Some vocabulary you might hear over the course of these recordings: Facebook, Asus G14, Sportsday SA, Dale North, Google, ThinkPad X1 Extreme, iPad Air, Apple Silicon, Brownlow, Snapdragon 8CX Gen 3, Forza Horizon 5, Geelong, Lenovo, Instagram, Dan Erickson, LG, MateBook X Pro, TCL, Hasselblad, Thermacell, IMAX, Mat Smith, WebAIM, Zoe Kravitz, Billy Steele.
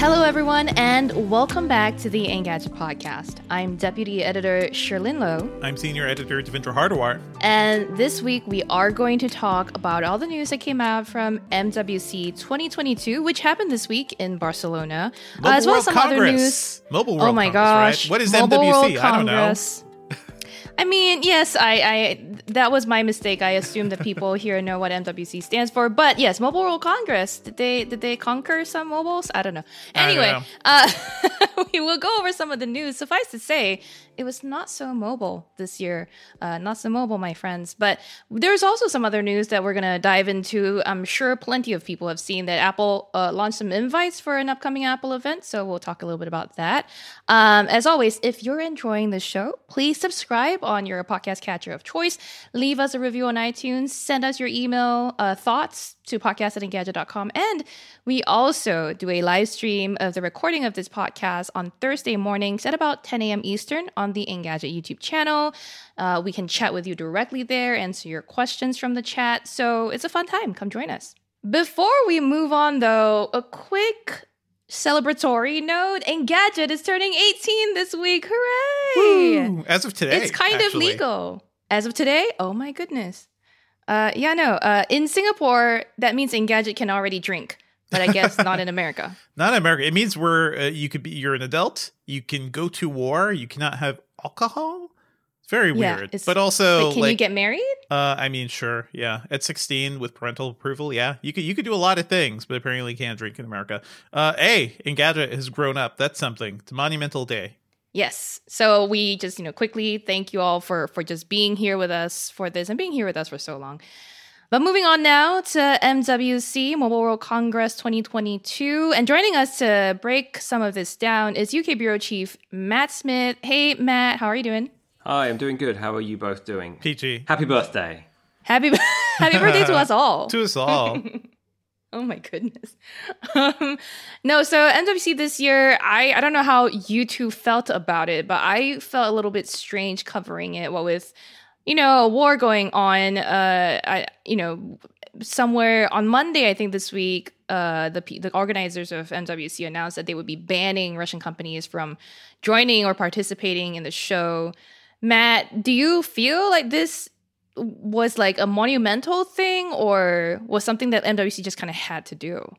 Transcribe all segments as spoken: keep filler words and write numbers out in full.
Hello, everyone, and welcome back to the Engadget podcast. I'm Deputy Editor Sherlyn Low. I'm Senior Editor Devindra Hardawar. And this week, we are going to talk about all the news that came out from M W C twenty twenty-two, which happened this week in Barcelona, uh, as well World as some Congress. Other news. Mobile World oh my Congress, gosh. Right? What is Mobile M W C? I don't know. I mean, yes, I, I that was my mistake. I assume that people here know what M W C stands for. But yes, Mobile World Congress. Did they did they conquer some mobiles? I don't know. Anyway, I don't know. Uh, we will go over some of the news. Suffice to say, it was not so mobile this year. Uh, not so mobile, my friends. But there's also some other news that we're going to dive into. I'm sure plenty of people have seen that Apple uh, launched some invites for an upcoming Apple event. So we'll talk a little bit about that. Um, as always, if you're enjoying the show, please subscribe on your podcast catcher of choice. Leave us a review on iTunes. Send us your email uh, thoughts to podcast at engadget dot com. And we also do a live stream of the recording of this podcast on Thursday mornings at about ten a.m. Eastern on the Engadget YouTube channel. Uh, we can chat with you directly there, answer your questions from the chat. So it's a fun time. Come join us. Before we move on, though, a quick celebratory note. Engadget is turning eighteen this week. Hooray! Woo, as of today. It's kind actually. of legal. As of today? Oh my goodness. Uh, yeah, no. Uh, in Singapore, that means Engadget can already drink. But I guess not in America. Not in America. It means we're, uh, you could be, you're an adult. You can go to war. You cannot have alcohol. It's very yeah, weird. It's, but also, can like, you get married? Uh, I mean, sure. Yeah. At sixteen with parental approval. Yeah. You could, you could do a lot of things, but apparently you can't drink in America. Uh, hey, Engadget has grown up. That's something. It's a monumental day. Yes. So we just, you know, quickly thank you all for, for just being here with us for this and being here with us for so long. But moving on now to M W C, Mobile World Congress twenty twenty-two. And joining us to break some of this down is U K Bureau Chief Mat Smith. Hey, Matt, how are you doing? Hi, I'm doing good. How are you both doing? Peachy. Happy birthday. Happy happy birthday to us all. To us all. Oh, my goodness. Um, no, so M W C this year, I, I don't know how you two felt about it, but I felt a little bit strange covering it, what with... you know, a war going on, uh, I, you know, somewhere on Monday, I think this week, uh, the the organizers of M W C announced that they would be banning Russian companies from joining or participating in the show. Matt, do you feel like this was like a monumental thing or was something that M W C just kind of had to do?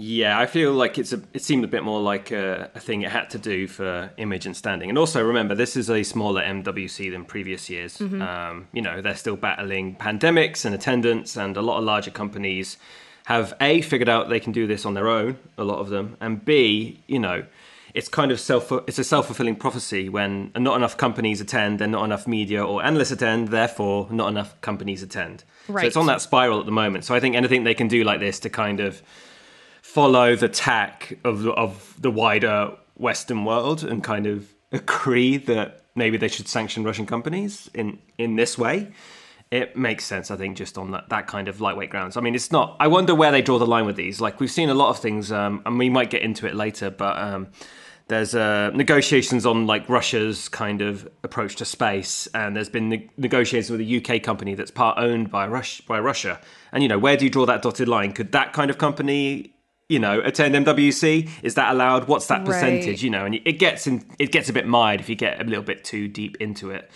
Yeah, I feel like it's a, it seemed a bit more like a, a thing it had to do for image and standing. And also, remember, this is a smaller M W C than previous years. Mm-hmm. Um, you know, they're still battling pandemics and attendance, and a lot of larger companies have, A, figured out they can do this on their own, a lot of them, and B, you know, it's kind of self it's a self-fulfilling prophecy when not enough companies attend and not enough media or analysts attend, therefore not enough companies attend. Right. So it's on that spiral at the moment. So I think anything they can do like this to kind of follow the tack of of the wider Western world and kind of agree that maybe they should sanction Russian companies in, in this way. It makes sense, I think, just on that, that kind of lightweight grounds. I mean, it's not... I wonder where they draw the line with these. Like, we've seen a lot of things, um, and we might get into it later, but um, There's uh, negotiations on like Russia's kind of approach to space, and there's been ne negotiations with a U K company that's part owned by Rush by Russia. And you know, where do you draw that dotted line? Could that kind of company, you know, attend M W C? Is that allowed? What's that percentage? Right. You know, and it gets in, it gets a bit mired if you get a little bit too deep into it.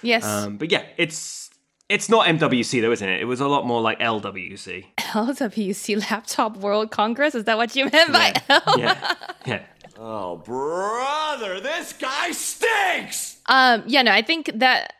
Yes, um, but yeah, it's it's not M W C though, isn't it? It was a lot more like L W C. L W C Laptop World Congress. Is that what you meant by yeah. L? Yeah. Yeah. Oh, brother, this guy stinks! Um, yeah, no, I think that,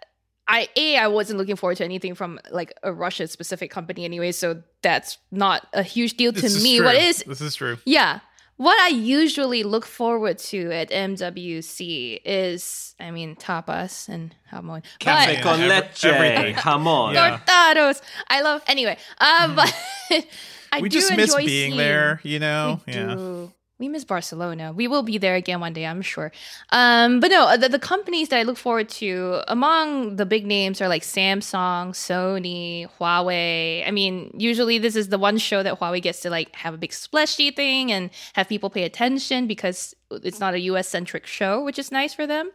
I A, I wasn't looking forward to anything from, like, a Russia-specific company anyway, so that's not a huge deal to me. What is, this is true. Yeah. What I usually look forward to at M W C is, I mean, tapas and jamon. Café con leche, everything. Jamon. Yeah. Cortados. I love, anyway. Um, mm. But I we do just miss enjoy being seeing, there, you know? We yeah. do. We miss Barcelona. We will be there again one day, I'm sure. Um, but no, the, the companies that I look forward to among the big names are like Samsung, Sony, Huawei. I mean, usually this is the one show that Huawei gets to like have a big splashy thing and have people pay attention because it's not a U S-centric show, which is nice for them.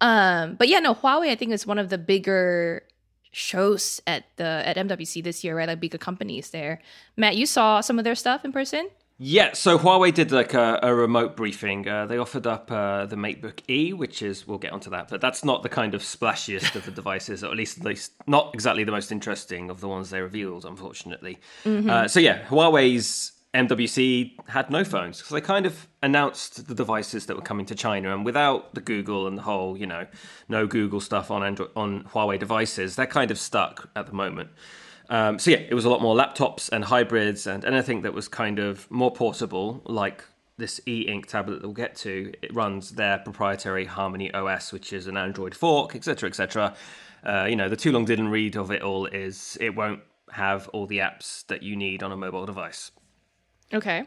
Um, but yeah, no, Huawei I think is one of the bigger shows at the at M W C this year, right? Like bigger companies there. Matt, you saw some of their stuff in person? Yeah, so Huawei did like a, a remote briefing. Uh, they offered up uh, the MateBook E, which is, we'll get onto that, but that's not the kind of splashiest of the devices, or at least, at least not exactly the most interesting of the ones they revealed, unfortunately. Mm-hmm. Uh, so yeah, Huawei's M W C had no phones, because so they kind of announced the devices that were coming to China, and without the Google and the whole, you know, no Google stuff on Android, on Huawei devices, they're kind of stuck at the moment. Um, so yeah, it was a lot more laptops and hybrids and anything that was kind of more portable, like this e-ink tablet that we'll get to. It runs their proprietary Harmony O S, which is an Android fork, et cetera, et cetera. Uh, you know, the too long didn't read of it all is it won't have all the apps that you need on a mobile device. Okay.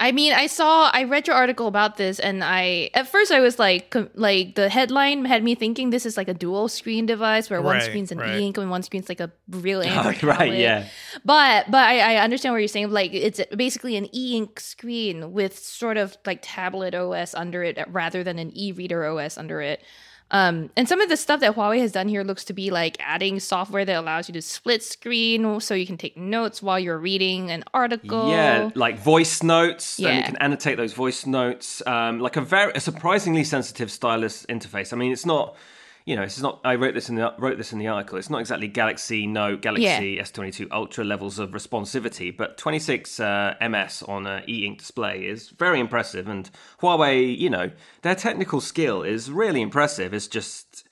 I mean, I saw, I read your article about this, and I, at first I was like, like the headline had me thinking this is like a dual screen device where right, one screen's an right. ink and one screen's like a real ink. Oh, right, yeah. But, but I, I understand what you're saying. Like, it's basically an e-ink screen with sort of like tablet O S under it rather than an e-reader O S under it. Um, and some of the stuff that Huawei has done here looks to be like adding software that allows you to split screen so you can take notes while you're reading an article. Yeah, like voice notes. Yeah. And you can annotate those voice notes. Um, like a very a surprisingly sensitive stylus interface. I mean, it's not, you know, it's not, I wrote this in the, wrote this in the article. It's not exactly Galaxy Note, Galaxy yeah. S twenty-two Ultra levels of responsivity, but twenty-six uh, ms on an e-ink display is very impressive. And Huawei, you know, their technical skill is really impressive. It's just,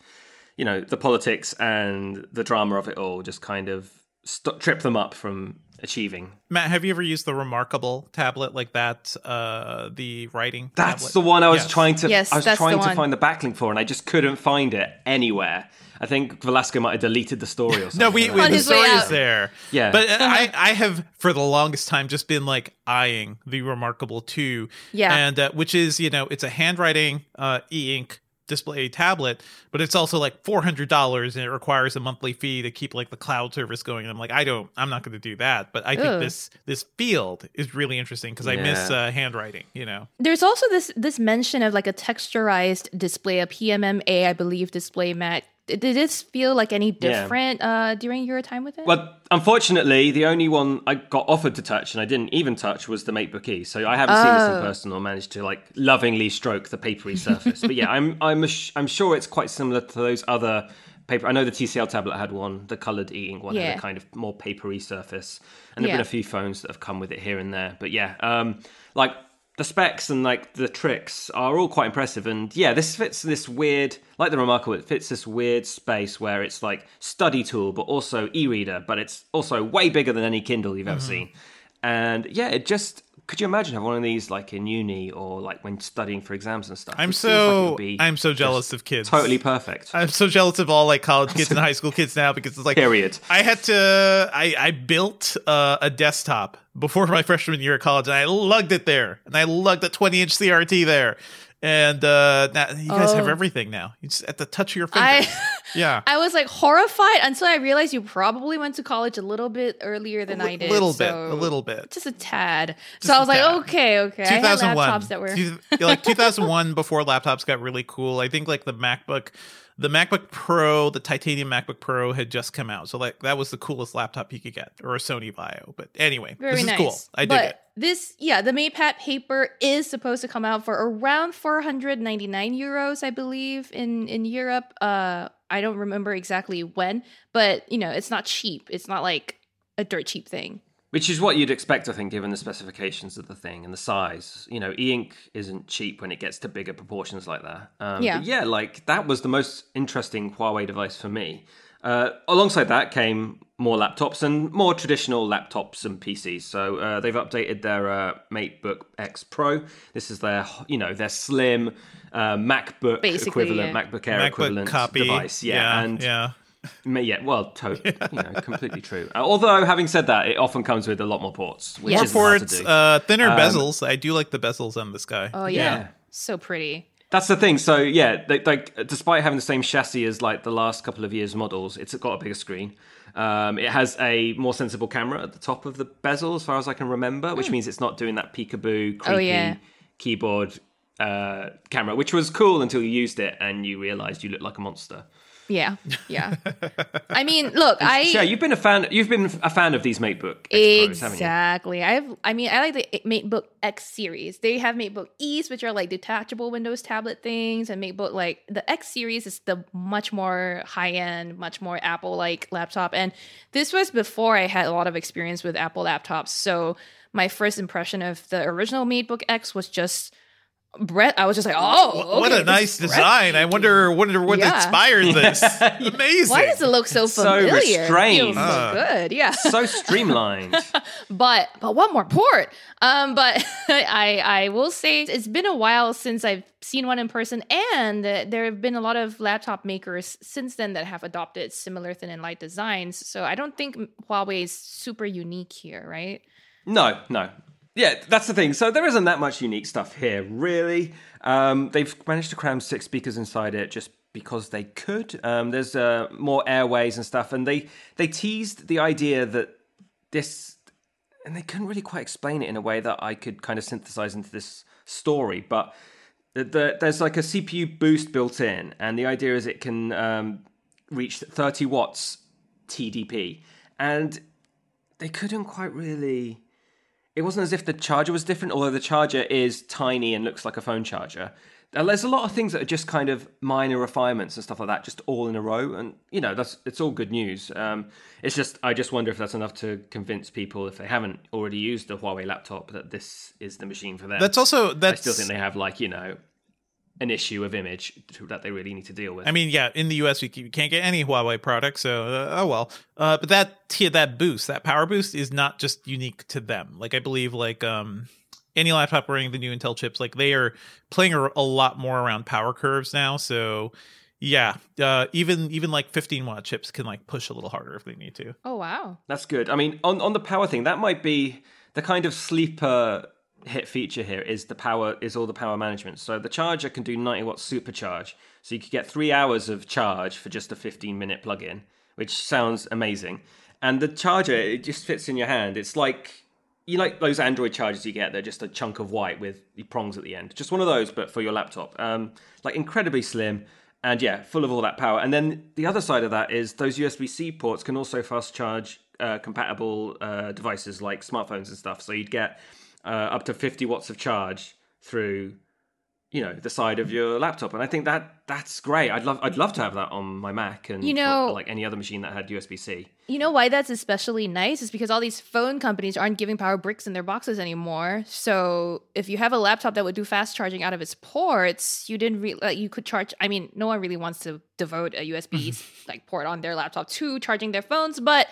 you know, the politics and the drama of it all just kind of st trip them up from achieving. Matt, have you ever used the Remarkable tablet like that? Uh, the writing. That's tablet? The one I was yes. trying to. Yes, I was that's trying the one. to find the backlink for, and I just couldn't find it anywhere. I think Velasco might have deleted the story or something. no, we, we the story is there. Yeah, but uh, I, I have for the longest time just been like eyeing the Remarkable two. Yeah, and uh, which is you know it's a handwriting uh, e-ink display tablet, but it's also like four hundred dollars, and it requires a monthly fee to keep like the cloud service going. And I'm like, I don't, I'm not going to do that. But I Ooh. think this this field is really interesting because yeah. I miss uh, handwriting. You know, there's also this this mention of like a texturized display, a P M M A, I believe, display, Matt. Did this feel like any different yeah. uh, during your time with it? Well, unfortunately, the only one I got offered to touch and I didn't even touch was the MateBook E. So I haven't oh. seen this in person or managed to like lovingly stroke the papery surface. But yeah, I'm I'm I'm sure it's quite similar to those other paper. I know the T C L tablet had one, the coloured e-ink one, yeah. had a kind of more papery surface. And there've yeah. been a few phones that have come with it here and there. But yeah, um, like the specs and like the tricks are all quite impressive. And yeah, this fits this weird, like the Remarkable, it fits this weird space where it's like study tool, but also e-reader, but it's also way bigger than any Kindle you've ever mm-hmm. seen. And yeah, it just, could you imagine having one of these like in uni or like when studying for exams and stuff? I'm so, like I'm so jealous of kids. Totally perfect. I'm so jealous of all like college kids and high school kids now because it's like, period. I had to, I, I built uh, a desktop before my freshman year of college, and I lugged it there, and I lugged a twenty inch C R T there, and uh, now, you guys oh. have everything now. It's at the touch of your finger. I, Yeah. I was like horrified until I realized you probably went to college a little bit earlier than l- I did. A little bit, so a little bit. Just a tad. Just so I was like, tad. okay, okay. two thousand one I had laptops that were... like two thousand one before laptops got really cool. I think like the MacBook... The MacBook Pro, the titanium MacBook Pro had just come out. So like that was the coolest laptop you could get, or a Sony Vaio. But anyway, Very this is nice. cool. I but dig it. This, yeah, the MatePad Paper is supposed to come out for around four hundred ninety-nine euros, I believe, in, in Europe. Uh, I don't remember exactly when, but you know, it's not cheap. It's not like a dirt cheap thing. Which is what you'd expect, I think, given the specifications of the thing and the size. You know, e-ink isn't cheap when it gets to bigger proportions like that. Um, yeah. But yeah, like, that was the most interesting Huawei device for me. Uh, alongside that came more laptops and more traditional laptops and P Cs. So uh, they've updated their uh, MateBook X Pro. This is their, you know, their slim uh, MacBook Basically, equivalent, yeah. MacBook Air MacBook equivalent copy. device. Yeah, yeah. And yeah. Yeah, well, totally, you know, completely true. Uh, although, having said that, it often comes with a lot more ports, which yes. is hard to do. Uh, thinner um, bezels. I do like the bezels on this guy. Oh yeah, yeah. So pretty. That's the thing. So yeah, they, like despite having the same chassis as like the last couple of years' models, it's got a bigger screen. Um, it has a more sensible camera at the top of the bezel, as far as I can remember, which mm. means it's not doing that peekaboo, creepy oh, yeah. keyboard uh, camera, which was cool until you used it and you realized you looked like a monster. Yeah, yeah. I mean, look, I yeah. You've been a fan. You've been a fan of these MateBook X Pros, exactly. Haven't you? I've. I mean, I like the MateBook X series. They have MateBook E's, which are like detachable Windows tablet things, and MateBook like the X series is the much more high end, much more Apple like laptop. And this was before I had a lot of experience with Apple laptops, so my first impression of the original MateBook X was just. Brett, I was just like, oh, okay, what a nice design! I wonder, wonder what yeah. inspired this. Amazing! Why does it look so familiar? So restrained, uh, so good, yeah, so streamlined. but but one more port. Um, but I I will say it's been a while since I've seen one in person, and there have been a lot of laptop makers since then that have adopted similar thin and light designs. So I don't think Huawei is super unique here, right? No, no. Yeah, that's the thing. So there isn't that much unique stuff here, really. Um, they've managed to cram six speakers inside it just because they could. Um, there's uh, more airways and stuff. And they, they teased the idea that this... And they couldn't really quite explain it in a way that I could kind of synthesize into this story. But the, the, there's like a C P U boost built in. And the idea is it can um, reach thirty watts T D P. And they couldn't quite really... It wasn't as if the charger was different, although the charger is tiny and looks like a phone charger. Now, there's a lot of things that are just kind of minor refinements and stuff like that, just all in a row. And, you know, that's it's all good news. Um, it's just, I just wonder if that's enough to convince people, if they haven't already used a Huawei laptop, that this is the machine for them. That's also... That's... I still think they have, like, you know... an issue of image that they really need to deal with. I mean, yeah, in the U S, we can't get any Huawei product, so uh, oh well. Uh, but that that boost, that power boost is not just unique to them. Like, I believe, like, um, any laptop running the new Intel chips, like, they are playing a, a lot more around power curves now, so... Yeah, uh, even even like fifteen watt chips can like push a little harder if they need to. Oh, wow. That's good. I mean, on, on the power thing, that might be the kind of sleeper... hit feature here is the power is all the power management. So the charger can do ninety watt supercharge. So you could get three hours of charge for just a fifteen minute plug-in, which sounds amazing. And the charger, it just fits in your hand. It's like, you like those Android chargers you get. They're just a chunk of white with the prongs at the end. Just one of those, but for your laptop. Um, like incredibly slim and yeah, full of all that power. And then the other side of that is those U S B C ports can also fast charge uh, compatible uh, devices like smartphones and stuff. So you'd get... Uh, up to fifty watts of charge through, you know, the side of your laptop, and I think that that's great. I'd love, I'd love to have that on my Mac and you know, like any other machine that had U S B C. You know why that's especially nice is because all these phone companies aren't giving power bricks in their boxes anymore. So if you have a laptop that would do fast charging out of its ports, you didn't re- like you could charge. I mean, no one really wants to devote a U S B like port on their laptop to charging their phones, but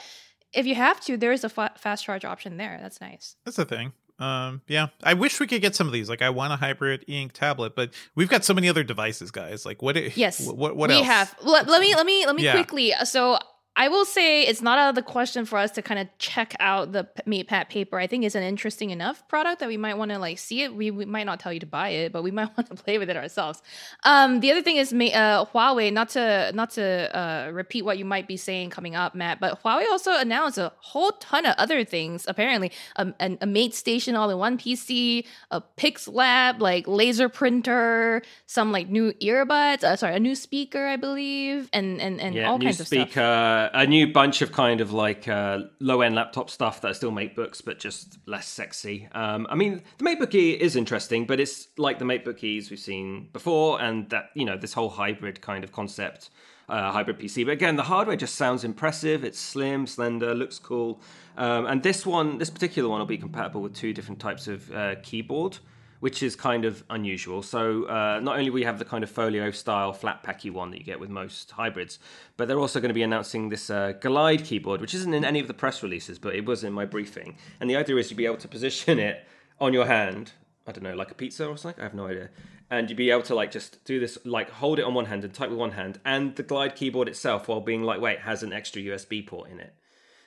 if you have to, there is a fa- fast charge option there. That's nice. That's the thing. Um, yeah, I wish we could get some of these. Like, I want a hybrid ink tablet, but we've got so many other devices, guys. Like, what? Yes. What? What, what we else? We have. Let, let me. Let me. Let me yeah. quickly. So, I will say it's not out of the question for us to kind of check out the MatePad Paper. I think it's an interesting enough product that we might want to like see it. We, we might not tell you to buy it, but we might want to play with it ourselves. Um, the other thing is uh, Huawei, not to not to uh, repeat what you might be saying coming up, Matt, but Huawei also announced a whole ton of other things, apparently. Um, a, a Mate Station all-in-one P C, a PixLab, like laser printer, some like new earbuds, uh, sorry, a new speaker, I believe, and, and, and yeah, all kinds speaker. of stuff. Uh, a new bunch of kind of like uh, low-end laptop stuff that are still MateBooks, but just less sexy. Um, I mean, the MateBook E is interesting, but it's like the MateBook E's we've seen before, and that, you know, this whole hybrid kind of concept, uh, hybrid P C. But again, the hardware just sounds impressive. It's slim, slender, looks cool. Um, and this one, this particular one, will be compatible with two different types of uh, keyboard, which is kind of unusual. So uh, not only we have the kind of folio-style flat-packy one that you get with most hybrids, but they're also going to be announcing this uh, Glide keyboard, which isn't in any of the press releases, but it was in my briefing. And the idea is you'd be able to position it on your hand, I don't know, like a pizza or something? I have no idea. And you'd be able to like just do this, like hold it on one hand and type with one hand. And the Glide keyboard itself, while being lightweight, has an extra U S B port in it.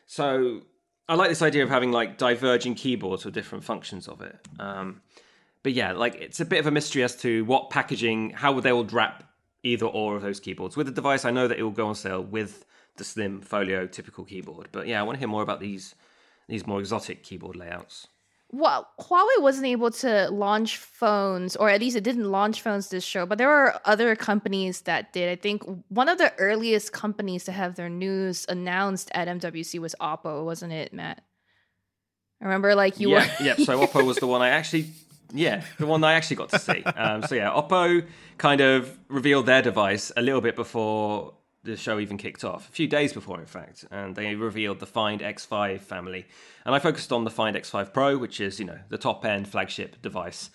So I like this idea of having like diverging keyboards with different functions of it. Um But yeah, like it's a bit of a mystery as to what packaging, how they will wrap either or of those keyboards. With the device, I know that it will go on sale with the slim folio typical keyboard. But yeah, I want to hear more about these these more exotic keyboard layouts. Well, Huawei wasn't able to launch phones, or at least it didn't launch phones this show, but there are other companies that did. I think one of the earliest companies to have their news announced at M W C was Oppo, wasn't it, Matt? I remember like you yeah, were... yeah, so Oppo was the one I actually... Yeah, the one I actually got to see. Um, so yeah, Oppo kind of revealed their device a little bit before the show even kicked off, a few days before, in fact. And they revealed the Find X five family. And I focused on the Find X five Pro, which is, you know, the top-end flagship device.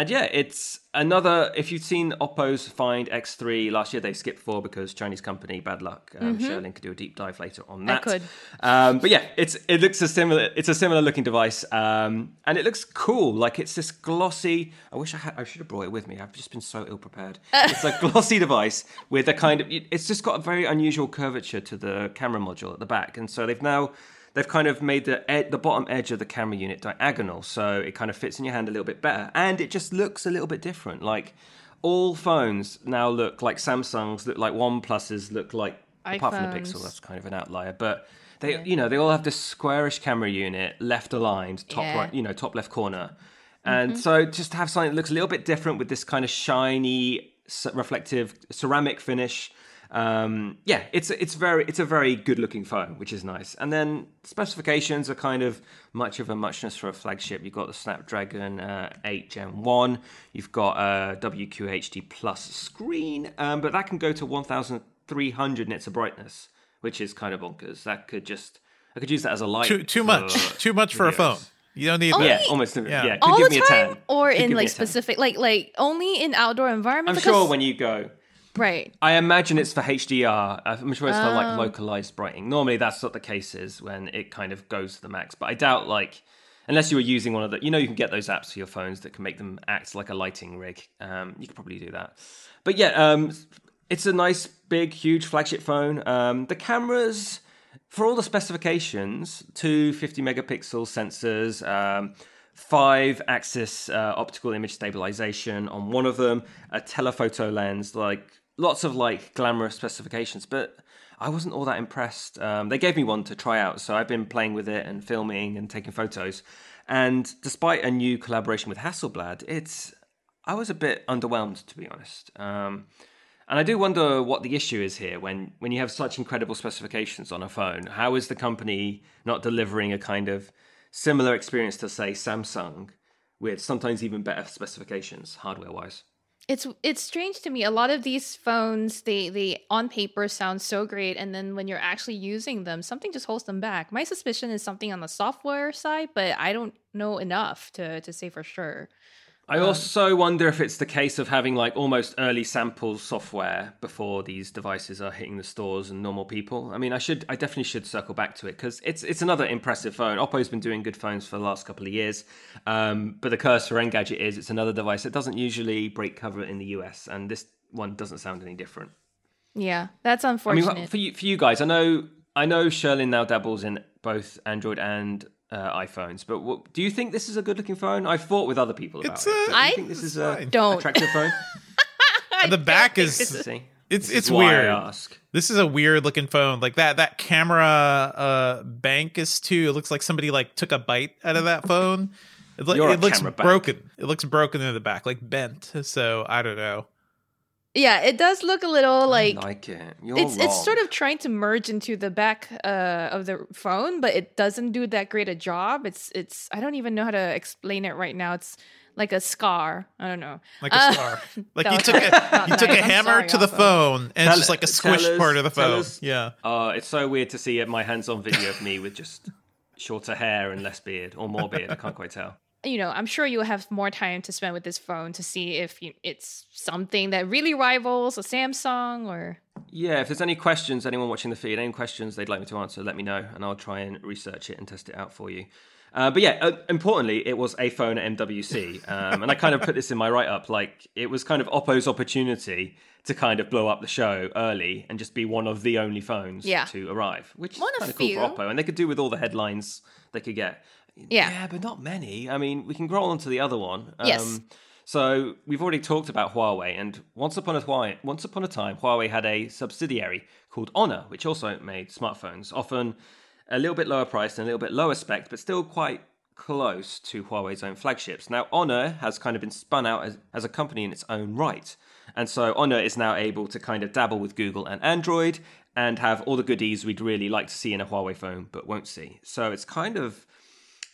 And yeah, it's another, if you've seen Oppo's Find X three last year, they skipped four because Chinese company, bad luck. Um, mm-hmm. Sherlyn could do a deep dive later on that. I could. Um, but yeah, it's it looks a similar, it's a similar looking device. Um, and it looks cool. Like it's this glossy, I wish I had, I should have brought it with me. I've just been so ill prepared. It's a glossy device with a kind of, it's just got a very unusual curvature to the camera module at the back. And so they've now, they've kind of made the ed- the bottom edge of the camera unit diagonal, so it kind of fits in your hand a little bit better. And it just looks a little bit different. Like, all phones now look like Samsung's, look like OnePlus's, look like, iPhones. Apart from the Pixel, that's kind of an outlier. But, they, yeah. you know, they all have this squarish camera unit, left aligned, top yeah. right, you know, top left corner. And mm-hmm. so just to have something that looks a little bit different with this kind of shiny, reflective ceramic finish. Um, yeah, it's it's very it's a very good looking phone, which is nice. And then specifications are kind of much of a muchness for a flagship. You've got the Snapdragon uh, eight Gen one. You've got a W Q H D Plus screen, um, but that can go to one thousand three hundred nits of brightness, which is kind of bonkers. That could just I could use that as a light. Too too much too much videos. for a phone. You don't need only, that. Yeah, almost. Yeah, yeah. All give the me time, a ten. Or could in like specific, like like only in outdoor environments. I'm because... sure when you go. Right. I imagine it's for H D R. I'm sure it's um, for like localized brightening. Normally, that's not the case is when it kind of goes to the max. But I doubt like, unless you were using one of the, you know, you can get those apps for your phones that can make them act like a lighting rig. Um, you could probably do that. But yeah, um, it's a nice, big, huge flagship phone. Um, the cameras, for all the specifications, two fifty megapixel sensors. Um, five-axis uh, optical image stabilization on one of them, a telephoto lens, like lots of like glamorous specifications, but I wasn't all that impressed. Um, they gave me one to try out, so I've been playing with it and filming and taking photos. And despite a new collaboration with Hasselblad, it's I was a bit underwhelmed, to be honest. Um, and I do wonder what the issue is here when when you have such incredible specifications on a phone. How is the company not delivering a kind of similar experience to, say, Samsung, with sometimes even better specifications hardware-wise? It's it's strange to me. A lot of these phones, they, they on paper sound so great, and then when you're actually using them, something just holds them back. My suspicion is something on the software side, but I don't know enough to, to say for sure. I um, also wonder if it's the case of having like almost early sample software before these devices are hitting the stores and normal people. I mean, I should I definitely should circle back to it because it's it's another impressive phone. Oppo's been doing good phones for the last couple of years. Um, but the curse for Engadget is it's another device that doesn't usually break cover in the U S, and this one doesn't sound any different. Yeah, that's unfortunate. I mean, for you, for you guys, I know I know Sherlyn now dabbles in both Android and uh, iPhones, but what, do you think this is a good-looking phone? I've fought with other people about it's it. A, I think this is a don't. attractive phone. The back is it's it's, it's weird. I ask. This is a weird-looking phone. Like that that camera uh, bank is too. It looks like somebody like took a bite out of that phone. It, lo- it looks broken. Bank. It looks broken in the back, like bent. So I don't know. Yeah, it does look a little like, I like it. You're it's wrong. It's sort of trying to merge into the back uh, of the phone, but it doesn't do that great a job. It's it's I don't even know how to explain it right now. It's like a scar. I don't know. Like a scar. Uh, like you took a you took nice. a hammer sorry, to the also. phone, and tell it's just like a squished us, part of the phone. Us. Yeah. Uh, it's so weird to see my hands-on video of me with just shorter hair and less beard, or more beard. I can't quite tell. You know, I'm sure you'll have more time to spend with this phone to see if you, it's something that really rivals a Samsung or... Yeah, if there's any questions, anyone watching the feed, any questions they'd like me to answer, let me know, and I'll try and research it and test it out for you. Uh, but yeah, uh, importantly, it was a phone at M W C. Um, and I kind of put this in my write-up, like, it was kind of Oppo's opportunity to kind of blow up the show early and just be one of the only phones yeah. to arrive, which is kind of cool for Oppo. And they could do with all the headlines they could get. Yeah. yeah, but not many. I mean, we can grow on to the other one. Um, yes. So we've already talked about Huawei, and once upon a Huawei, once upon a time, Huawei had a subsidiary called Honor, which also made smartphones, often a little bit lower priced and a little bit lower spec, but still quite close to Huawei's own flagships. Now, Honor has kind of been spun out as, as a company in its own right, and so Honor is now able to kind of dabble with Google and Android and have all the goodies we'd really like to see in a Huawei phone but won't see. So it's kind of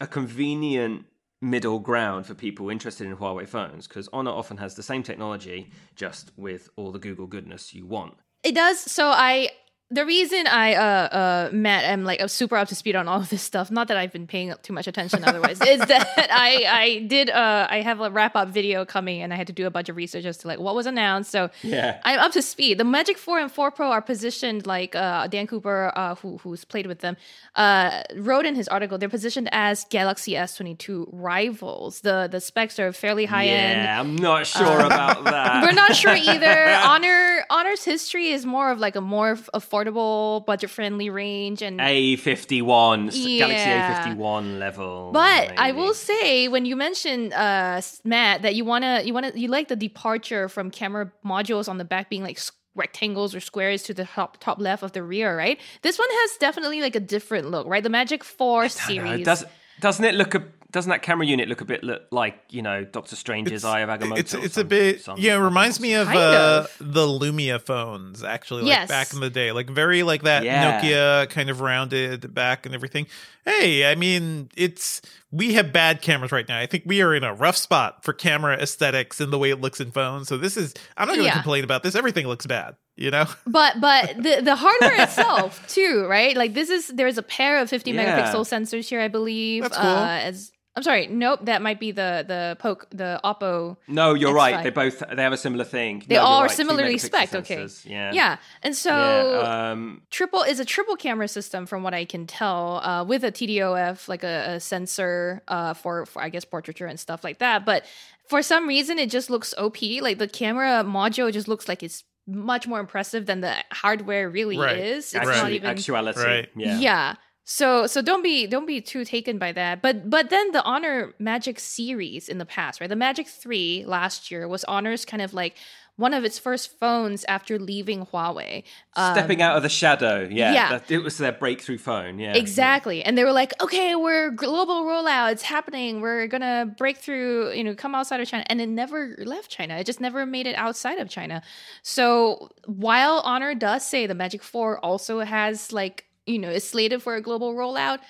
a convenient middle ground for people interested in Huawei phones, because Honor often has the same technology, just with all the Google goodness you want. It does. So I, the reason I, uh, uh, Matt, I'm like I'm super up to speed on all of this stuff. Not that I've been paying too much attention otherwise. Is that I, I did, uh, I have a wrap up video coming, and I had to do a bunch of research as to like what was announced. So yeah, I'm up to speed. The Magic four and four Pro are positioned like uh, Dan Cooper, uh, who who's played with them, uh, wrote in his article. They're positioned as Galaxy S twenty-two rivals. The the specs are fairly high yeah, end. Yeah, I'm not sure uh, about that. We're not sure either. Honor Honor's history is more of like a more affordable. affordable, budget-friendly range. And A fifty-one, yeah. Galaxy A fifty-one level. But maybe. I will say, when you mentioned, uh, Matt, that you want to, you want to, you like the departure from camera modules on the back being like rectangles or squares to the top, top left of the rear, right? This one has definitely like a different look, right? The Magic four series. It does, doesn't it look a... Doesn't that camera unit look a bit look like, you know, Doctor Strange's it's, Eye of Agamotto? It's, it's some, a bit, some, yeah, it reminds me of, uh, of the Lumia phones, actually, like yes. back in the day. Like, very like that yeah. Nokia kind of rounded back and everything. Hey, I mean, it's, we have bad cameras right now. I think we are in a rough spot for camera aesthetics and the way it looks in phones. So this is, I'm not going to yeah. complain about this. Everything looks bad. You know, but but the the hardware itself too, right? Like this is there's a pair of fifty yeah. megapixel sensors here, I believe. That's cool. Uh, as I'm sorry, nope, that might be the the Poco, the Oppo. No, you're X five. Right. They both they have a similar thing. They no, all are right. similarly spec'd. Okay, yeah, yeah, and so yeah, um, triple is a triple camera system from what I can tell, uh, with a T D O F like a, a sensor uh, for for I guess portraiture and stuff like that. But for some reason, it just looks O P. Like the camera module just looks like it's much more impressive than the hardware really right. is. It's right. not even actuality. Right. Yeah. yeah. So so don't be don't be too taken by that. But but then the Honor Magic series in the past, right? The Magic three last year was Honor's kind of like one of its first phones after leaving Huawei. Um, Stepping out of the shadow, yeah. yeah. That, it was their breakthrough phone, yeah. Exactly. Yeah. And they were like, okay, we're global rollout. It's happening. We're going to break through, you know, come outside of China. And it never left China. It just never made it outside of China. So while Honor does say the Magic four also has like, you know, is slated for a global rollout,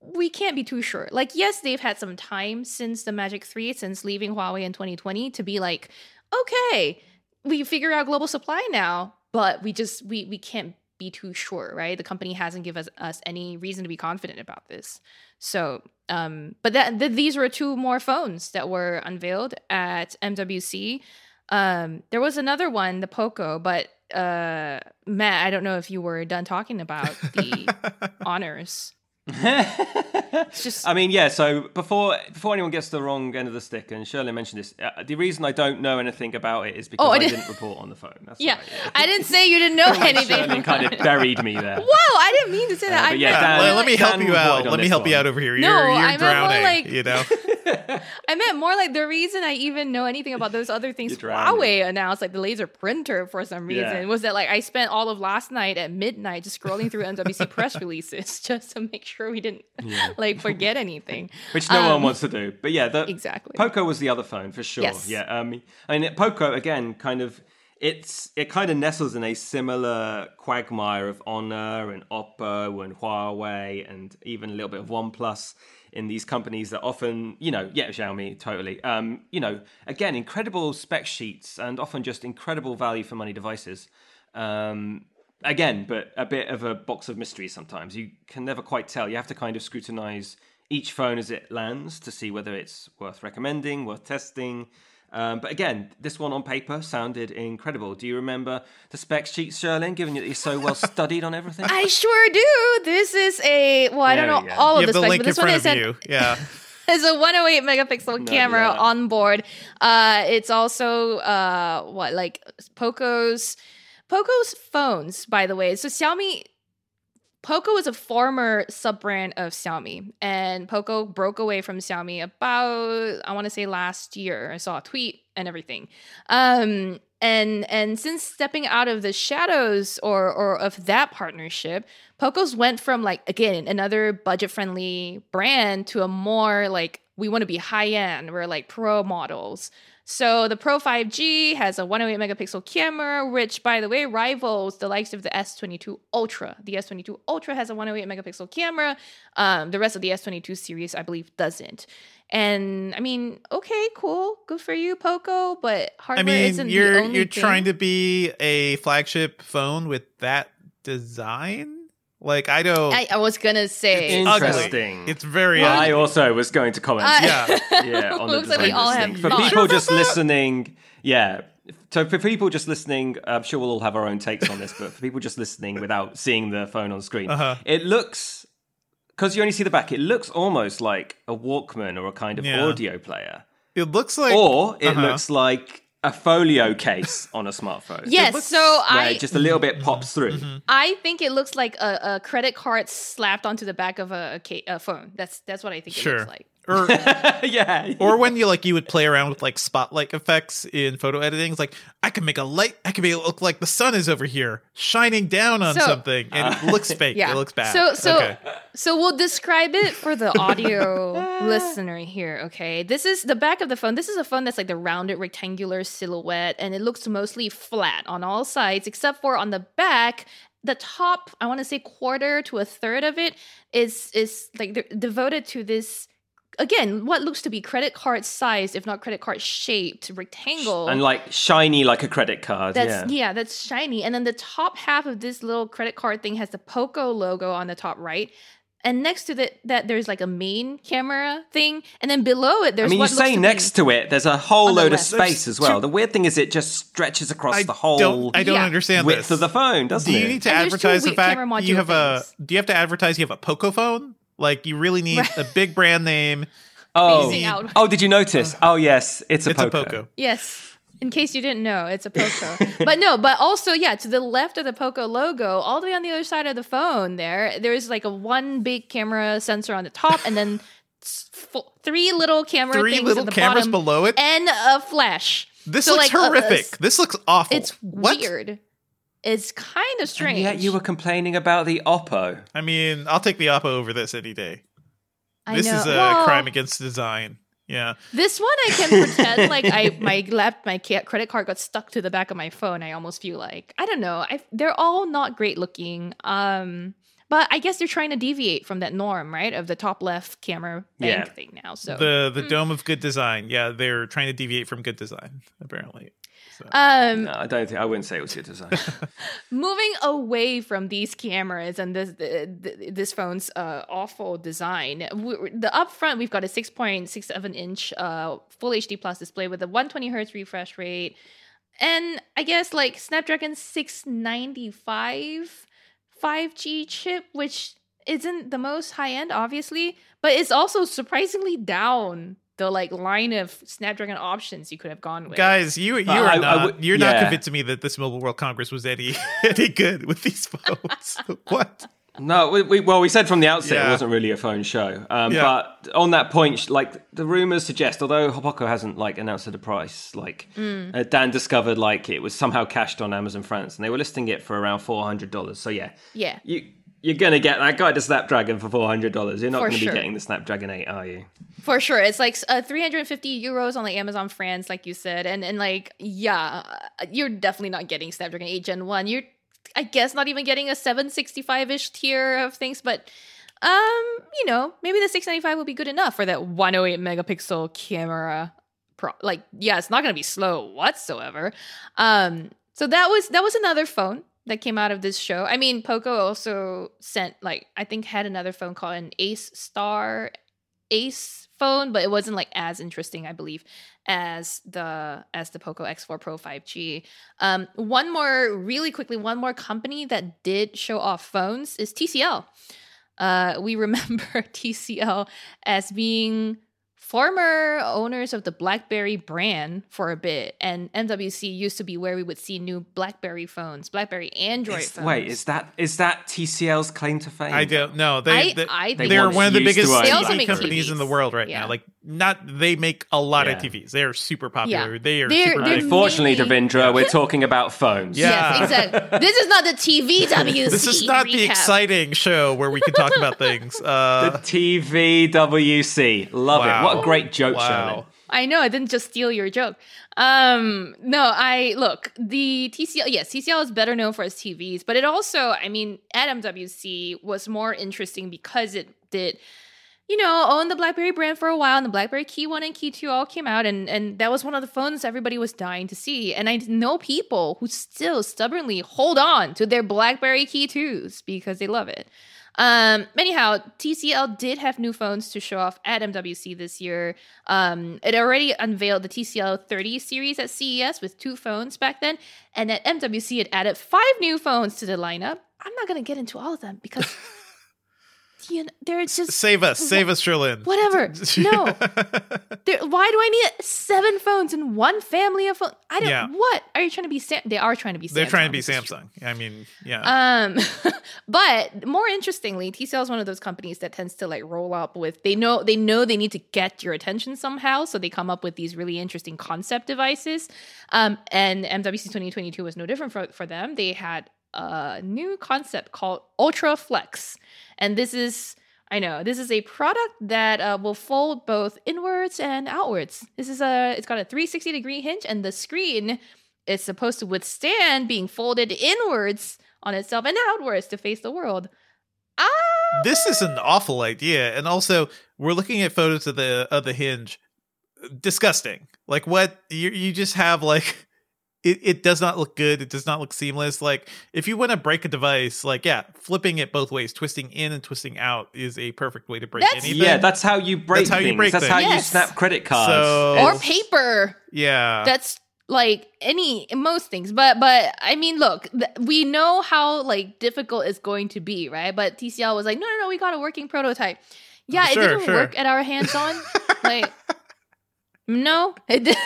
we can't be too sure. Like, yes, they've had some time since the Magic three, since leaving Huawei in twenty twenty to be like, okay, we figure out global supply now, but we just, we we can't be too sure, right? The company hasn't given us, us any reason to be confident about this. So, um, but that, that these were two more phones that were unveiled at M W C. Um, there was another one, the Poco, but uh, Matt, I don't know if you were done talking about the Honors. It's just... I mean, yeah, so before before anyone gets to the wrong end of the stick, and Sherlyn mentioned this, uh, the reason I don't know anything about it is because oh, I, I didn't... didn't report on the phone. That's yeah. Right, yeah, I didn't say you didn't know anything. Sherlyn kind of buried me there. Wow, I didn't mean to say that. Uh, but yeah, Dan, well, let me help Dan you out. Let me help one. you out over here. You're, no, you're I drowning, like... you know? I meant more like the reason I even know anything about those other things Huawei announced, like the laser printer, for some reason, yeah. was that like I spent all of last night at midnight just scrolling through N W C press releases just to make sure we didn't yeah. like forget anything, which no um, one wants to do. But yeah, the, exactly. Poco was the other phone for sure. Yes. Yeah, um, I mean Poco again, kind of. It's it kind of nestles in a similar quagmire of Honor and Oppo and Huawei and even a little bit of OnePlus in these companies that often, you know, yeah, Xiaomi, totally. Um, you know, again, incredible spec sheets and often just incredible value for money devices. Um, again, but a bit of a box of mysteries sometimes. You can never quite tell. You have to kind of scrutinize each phone as it lands to see whether it's worth recommending, worth testing. Um, but again, this one on paper sounded incredible. Do you remember the specs sheet, Sherlyn, given that you're so well studied on everything? I sure do. This is a, well, I there don't know all you of the specs, but this one is an, yeah. is a one oh eight megapixel no, camera yeah. on board. Uh, it's also, uh, what, like Poco's, Poco's phones, by the way. So Xiaomi... Poco is a former sub-brand of Xiaomi, and Poco broke away from Xiaomi about, I want to say last year. I saw a tweet and everything. Um, and and since stepping out of the shadows or or of that partnership, Poco's went from, like, again, another budget-friendly brand to a more, like, we want to be high-end. We're, like, pro models. So the Pro five G has a one oh eight megapixel camera, which, by the way, rivals the likes of the S twenty-two Ultra. The S twenty-two Ultra has a one oh eight megapixel camera. Um, the rest of the S twenty-two series, I believe, doesn't. And, I mean, okay, cool. Good for you, Poco, but hardware I mean, isn't you're, the only you're thing. Trying to be a flagship phone with that design? Like, I don't... I, I was going to say... It's interesting. Ugly. It's very well, ugly. I also was going to comment. Uh, yeah. yeah. On looks the like we all have For thoughts. people just listening... Yeah. So for people just listening, I'm sure we'll all have our own takes on this, but for people just listening without seeing the phone on screen, uh-huh. it looks... Because you only see the back, it looks almost like a Walkman or a kind of yeah. audio player. It looks like... Or it uh-huh. looks like... a folio case on a smartphone. Yes, looks, so I... It just a little bit pops through. Mm-hmm. I think it looks like a, a credit card slapped onto the back of a, a, ca- a phone. That's that's what I think sure. it looks like. Or, yeah. Or when you like you would play around with like spotlight effects in photo editing. It's like, I can make a light, I can make it look like the sun is over here, shining down on so, something, and uh, it looks fake. Yeah. It looks bad. So, so, okay. so we'll describe it for the audio listener here, okay? This is the back of the phone. This is a phone that's like the rounded rectangular silhouette, and it looks mostly flat on all sides, except for on the back. The top, I want to say quarter to a third of it, is is like devoted to this... Again, what looks to be credit card sized, if not credit card shaped, rectangle. And like shiny like a credit card. That's, yeah. yeah, that's shiny. And then the top half of this little credit card thing has the Poco logo on the top right. And next to the, that, there's like a main camera thing. And then below it, there's I mean, what you say to next to it, there's a whole load left. of space there's as well. Two... The weird thing is it just stretches across I the whole don't, I don't yeah. understand width this. of the phone, doesn't it? Do you it? need to and advertise the fact you have things. a, do you have to advertise you have a Poco phone? Like, you really need a big brand name. Oh, oh! Did you notice? Oh, yes, it's a it's Poco. a Poco. Yes, in case you didn't know, it's a Poco. But no, but also, yeah, to the left of the Poco logo, all the way on the other side of the phone there, there is like a one big camera sensor on the top, and then f- three little camera three things little at the cameras bottom, below it, and a flash. This so looks like horrific. A, a, this looks awful. It's what? weird. It's kind of strange. And yet you were complaining about the Oppo. I mean, I'll take the Oppo over this any day. I this know. is a well, crime against design. Yeah. This one I can pretend like I my lap, my credit card got stuck to the back of my phone. I almost feel like, I don't know. I, they're all not great looking. Um, but I guess they're trying to deviate from that norm, right? Of the top left camera bank yeah. thing now. So The, the mm. dome of good design. Yeah, they're trying to deviate from good design, apparently. So. Um, no, I don't think I wouldn't say it was your design. Moving away from these cameras and this the, this phone's uh, awful design, we, the upfront we've got a six point six seven inch uh, full H D plus display with a one twenty hertz refresh rate, and I guess like Snapdragon six ninety-five five G chip, which isn't the most high-end, obviously, but it's also surprisingly down the like line of Snapdragon options you could have gone with. Guys, you you uh, are I, not I w- you're yeah. not convinced to me that this Mobile World Congress was any any good with these phones. What? No, we, we, well, we said from the outset yeah. it wasn't really a phone show. Um, yeah. But on that point, like the rumors suggest, although Poco hasn't like announced the price, like mm. uh, Dan discovered like it was somehow cached on Amazon France, and they were listing it for around four hundred dollars. So yeah, yeah, you you're gonna get that guy to Snapdragon for four hundred dollars. You're not for gonna sure. be getting the Snapdragon eight, are you? For sure, it's like uh, three hundred and fifty euros on like Amazon France, like you said, and and like yeah, you're definitely not getting Snapdragon eight Gen one. You're I guess not even getting a seven sixty-five-ish tier of things, but um, you know, maybe the six ninety-five will be good enough for that one oh eight megapixel camera. Pro- like, yeah, it's not going to be slow whatsoever. Um, so that was that was another phone that came out of this show. I mean, Poco also sent like I think had another phone called an Ace Star Ace phone, but it wasn't like as interesting, I believe, as the as the Poco X four Pro five G. Um, one more, really quickly, one more company that did show off phones is T C L. Uh, we remember T C L as being former owners of the BlackBerry brand for a bit, and M W C used to be where we would see new BlackBerry phones, BlackBerry Android it's, phones. Wait, is that is that T C L's claim to fame? I don't know. They, they, they they're one of the biggest T V companies T Vs. In the world right yeah. now. Like, not they make a lot yeah. of T Vs. They are super popular. Yeah. They are they're, super. They're Unfortunately, many... Devindra, we're talking about phones. Yeah, yes, exactly. This is not the T V W C. This is not recap. The exciting show where we can talk about things. Uh, the T V W C, love wow. it. What a great joke, wow. Sherlyn. I know, I didn't just steal your joke. Um, no, I, look, the T C L, yes, T C L is better known for its T Vs, but it also, I mean, at M W C was more interesting because it did, you know, own the BlackBerry brand for a while, and the BlackBerry Key one and Key two all came out, and, and that was one of the phones everybody was dying to see. And I know people who still stubbornly hold on to their BlackBerry Key twos because they love it. Um, anyhow, T C L did have new phones to show off at M W C this year. Um, it already unveiled the T C L thirty series at C E S with two phones back then. And at M W C, it added five new phones to the lineup. I'm not going to get into all of them because you know, they're just... Save us. Wh- save us, Sherlyn. Whatever. No. Why do I need seven phones in one family of phones? I don't... Yeah. What? Are you trying to be... Sam- they are trying to be Samsung. They're trying to be Samsung. I mean, yeah. Um... But more interestingly, T C L is one of those companies that tends to like roll up with, they know they know they need to get your attention somehow, so they come up with these really interesting concept devices. Um, and M W C twenty twenty-two was no different for, for them. They had a new concept called Ultra Flex. And this is, I know, this is a product that uh, will fold both inwards and outwards. This is a, it's got a three sixty degree hinge, and the screen is supposed to withstand being folded inwards on itself and outwards to face the world. Ah! This is an awful idea. And also, we're looking at photos of the of the hinge. Disgusting. Like, what? You, you just have, like, it, it does not look good. It does not look seamless. Like, if you want to break a device, like, yeah, flipping it both ways, twisting in and twisting out is a perfect way to break that's, anything. Yeah, that's how you break that's things. How you break that's things. How yes. you snap credit cards. So, or paper. Yeah. That's... like any most things but but I mean look th- we know how like difficult it's going to be, right? But T C L was like no no no we got a working prototype. Yeah sure, it didn't sure. work at our hands-on. like no it did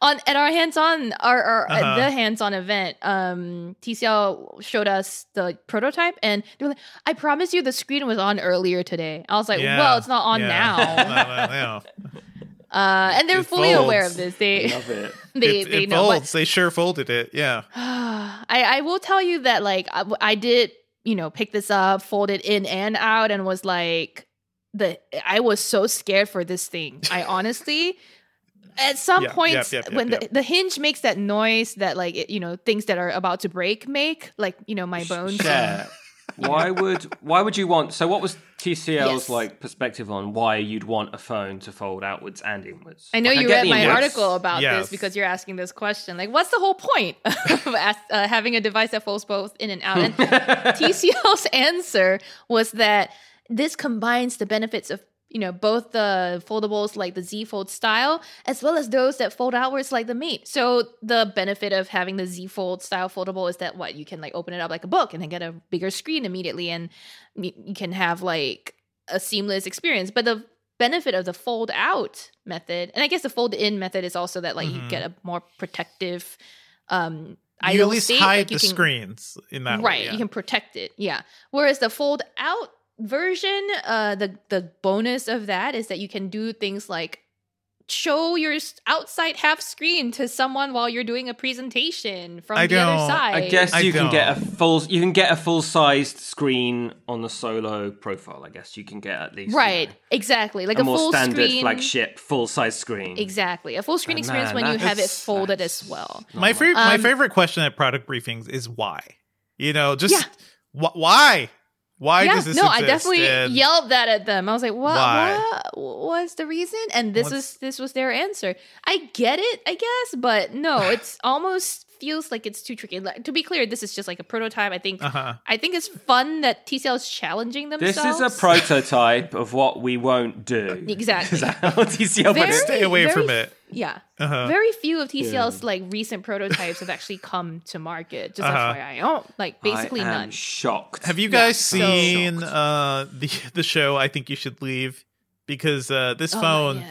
on at our hands-on our, our uh-huh. at the hands-on event. um T C L showed us the prototype and they were like, I promise you the screen was on earlier today. I was like yeah, well it's not on yeah. now. Uh, and they're it fully folds. Aware of this. They love it. They it, they it know folds. They sure folded it. Yeah. I, I will tell you that like I, I did you know pick this up, fold it in and out, and was like the I was so scared for this thing. I honestly at some yeah, point yep, yep, yep, when yep, the, yep. the hinge makes that noise that like it, you know things that are about to break make like you know my bones. Yeah. And, why would why would you want? So what was T C L's yes. like perspective on why you'd want a phone to fold outwards and inwards? I know like, you I read my inwards. Article about yes. this because you're asking this question. Like, what's the whole point of uh, having a device that folds both in and out? And T C L's answer was that this combines the benefits of you know, both the foldables like the Z Fold style, as well as those that fold outwards like the Mate. So the benefit of having the Z Fold style foldable is that what you can like open it up like a book and then get a bigger screen immediately, and you can have like a seamless experience. But the benefit of the fold out method, and I guess the fold in method, is also that like mm-hmm. you get a more protective um you idle at least state. Hide like, the can, screens in that right, way. Right, yeah. You can protect it. Yeah. Whereas the fold out version, uh, the the bonus of that is that you can do things like show your outside half screen to someone while you're doing a presentation from I the don't. other side. I guess you I can don't. get a full you can get a full sized screen on the Solo profile. I guess you can get at least right, you know, exactly like a, a more full standard screen, flagship full size screen. Exactly, a full screen oh, experience man, when you have it folded as well. My favorite um, my favorite question at product briefings is why. You know, just yeah. wh- why. Why yeah, does this no, exist? I definitely and yelled that at them. I was like, what, what was the reason? And this was this was their answer. I get it, I guess, but no, it's almost feels like it's too tricky. Like, to be clear, this is just like a prototype. I think uh-huh. I think it's fun that T C L is challenging themselves. This is a prototype of what we won't do. Exactly. T C L very, stay away very, from it. Yeah. Uh-huh. Very few of T C L's yeah. like recent prototypes have actually come to market. Just uh-huh. F Y I, oh, like basically I am none. Shocked. Have you guys yeah, seen so uh, the the show I Think You Should Leave? Because uh, this oh, phone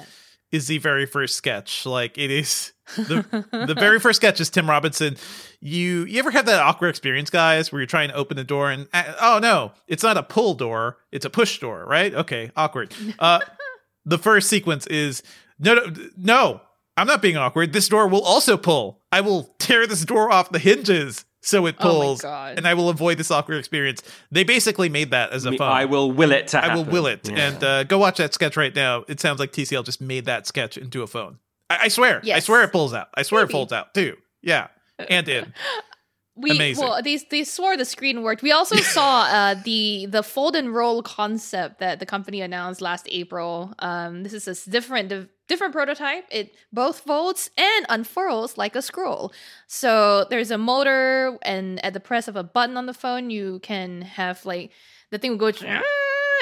is the very first sketch. Like it is the the very first sketch is Tim Robinson. You you ever have that awkward experience, guys, where you're trying to open the door and oh no, it's not a pull door, it's a push door, right? Okay, awkward. Uh, the first sequence is no no no. I'm not being awkward. This door will also pull. I will tear this door off the hinges so it pulls, oh and I will avoid this awkward experience. They basically made that as a phone. I will will it to happen. I will will it. Yeah. And uh, go watch that sketch right now. It sounds like T C L just made that sketch into a phone. I, I swear. Yes. I swear it pulls out. I swear Maybe. It folds out, too. Yeah. And in. We, Amazing. Well, they, they swore the screen worked. We also saw uh, the the fold and roll concept that the company announced last April. Um, this is a different div- different prototype. It both folds and unfurls like a scroll. So there's a motor, and at the press of a button on the phone, you can have like the thing will go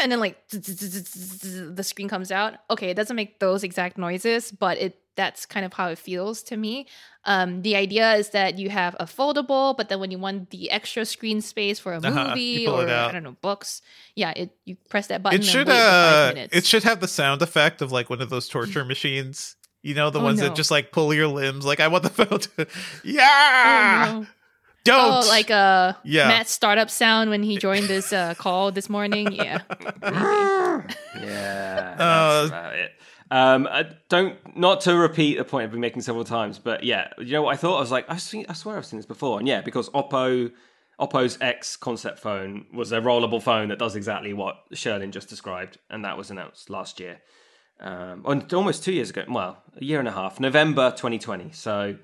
and then like the screen comes out. Okay, it doesn't make those exact noises, but it. That's kind of how it feels to me. Um, the idea is that you have a foldable, but then when you want the extra screen space for a uh-huh. movie or I don't know books, yeah, it you press that button. It should and wait uh, for five minutes. It should have the sound effect of like one of those torture machines, you know, the oh, ones no. that just like pull your limbs. Like I want the phone to, yeah, oh, no. don't oh, like a yeah. Matt's startup sound when he joined this uh, call this morning. Yeah, yeah, that's uh, about it. Um, I don't not to repeat a point I've been making several times, but yeah, you know what I thought? I was like, I've seen, I swear I've seen this before, and yeah, because Oppo, Oppo's X concept phone was a rollable phone that does exactly what Sherlyn just described, and that was announced last year, um, almost two years ago. Well, a year and a half, November twenty twenty. So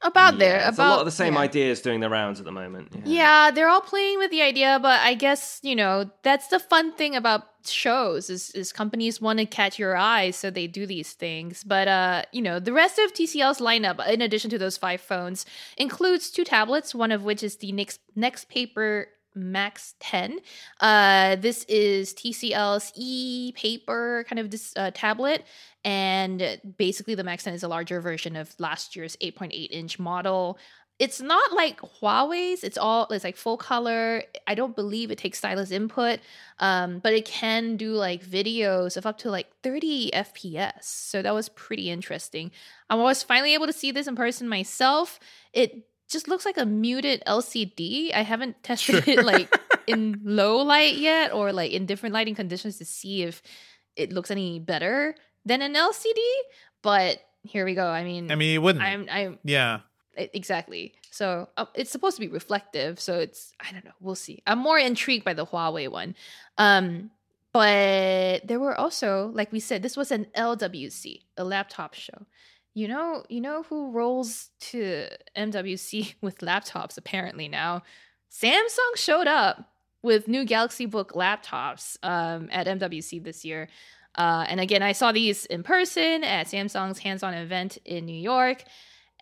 about yeah, there, it's about a lot of the same yeah. ideas doing the rounds at the moment. Yeah. yeah, they're all playing with the idea, but I guess you know that's the fun thing about. Shows is, is companies want to catch your eye, so they do these things. But uh, you know, the rest of T C L's lineup, in addition to those five phones, includes two tablets, one of which is the next next paper Max ten. Uh, this is T C L's e paper kind of this uh, tablet, and basically the Max ten is a larger version of last year's eight point eight inch model. It's not like Huawei's. It's all it's like full color. I don't believe it takes stylus input, um, but it can do like videos of up to like thirty F P S. So that was pretty interesting. I was finally able to see this in person myself. It just looks like a muted L C D. I haven't tested sure. it like in low light yet, or like in different lighting conditions to see if it looks any better than an L C D. But here we go. I mean, I mean, it wouldn't. I'm. I'm yeah. Exactly. So uh, it's supposed to be reflective. So it's, I don't know. We'll see. I'm more intrigued by the Huawei one. Um, but there were also, like we said, this was an L W C, a laptop show. You know, you know who rolls to M W C with laptops apparently now? Samsung showed up with new Galaxy Book laptops um, at M W C this year. Uh, and again, I saw these in person at Samsung's hands-on event in New York.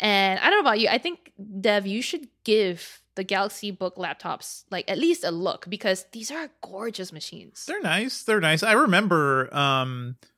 And I don't know about you. I think, Dev, you should give the Galaxy Book laptops like at least a look, because these are gorgeous machines. They're nice. They're nice. I remember, um, I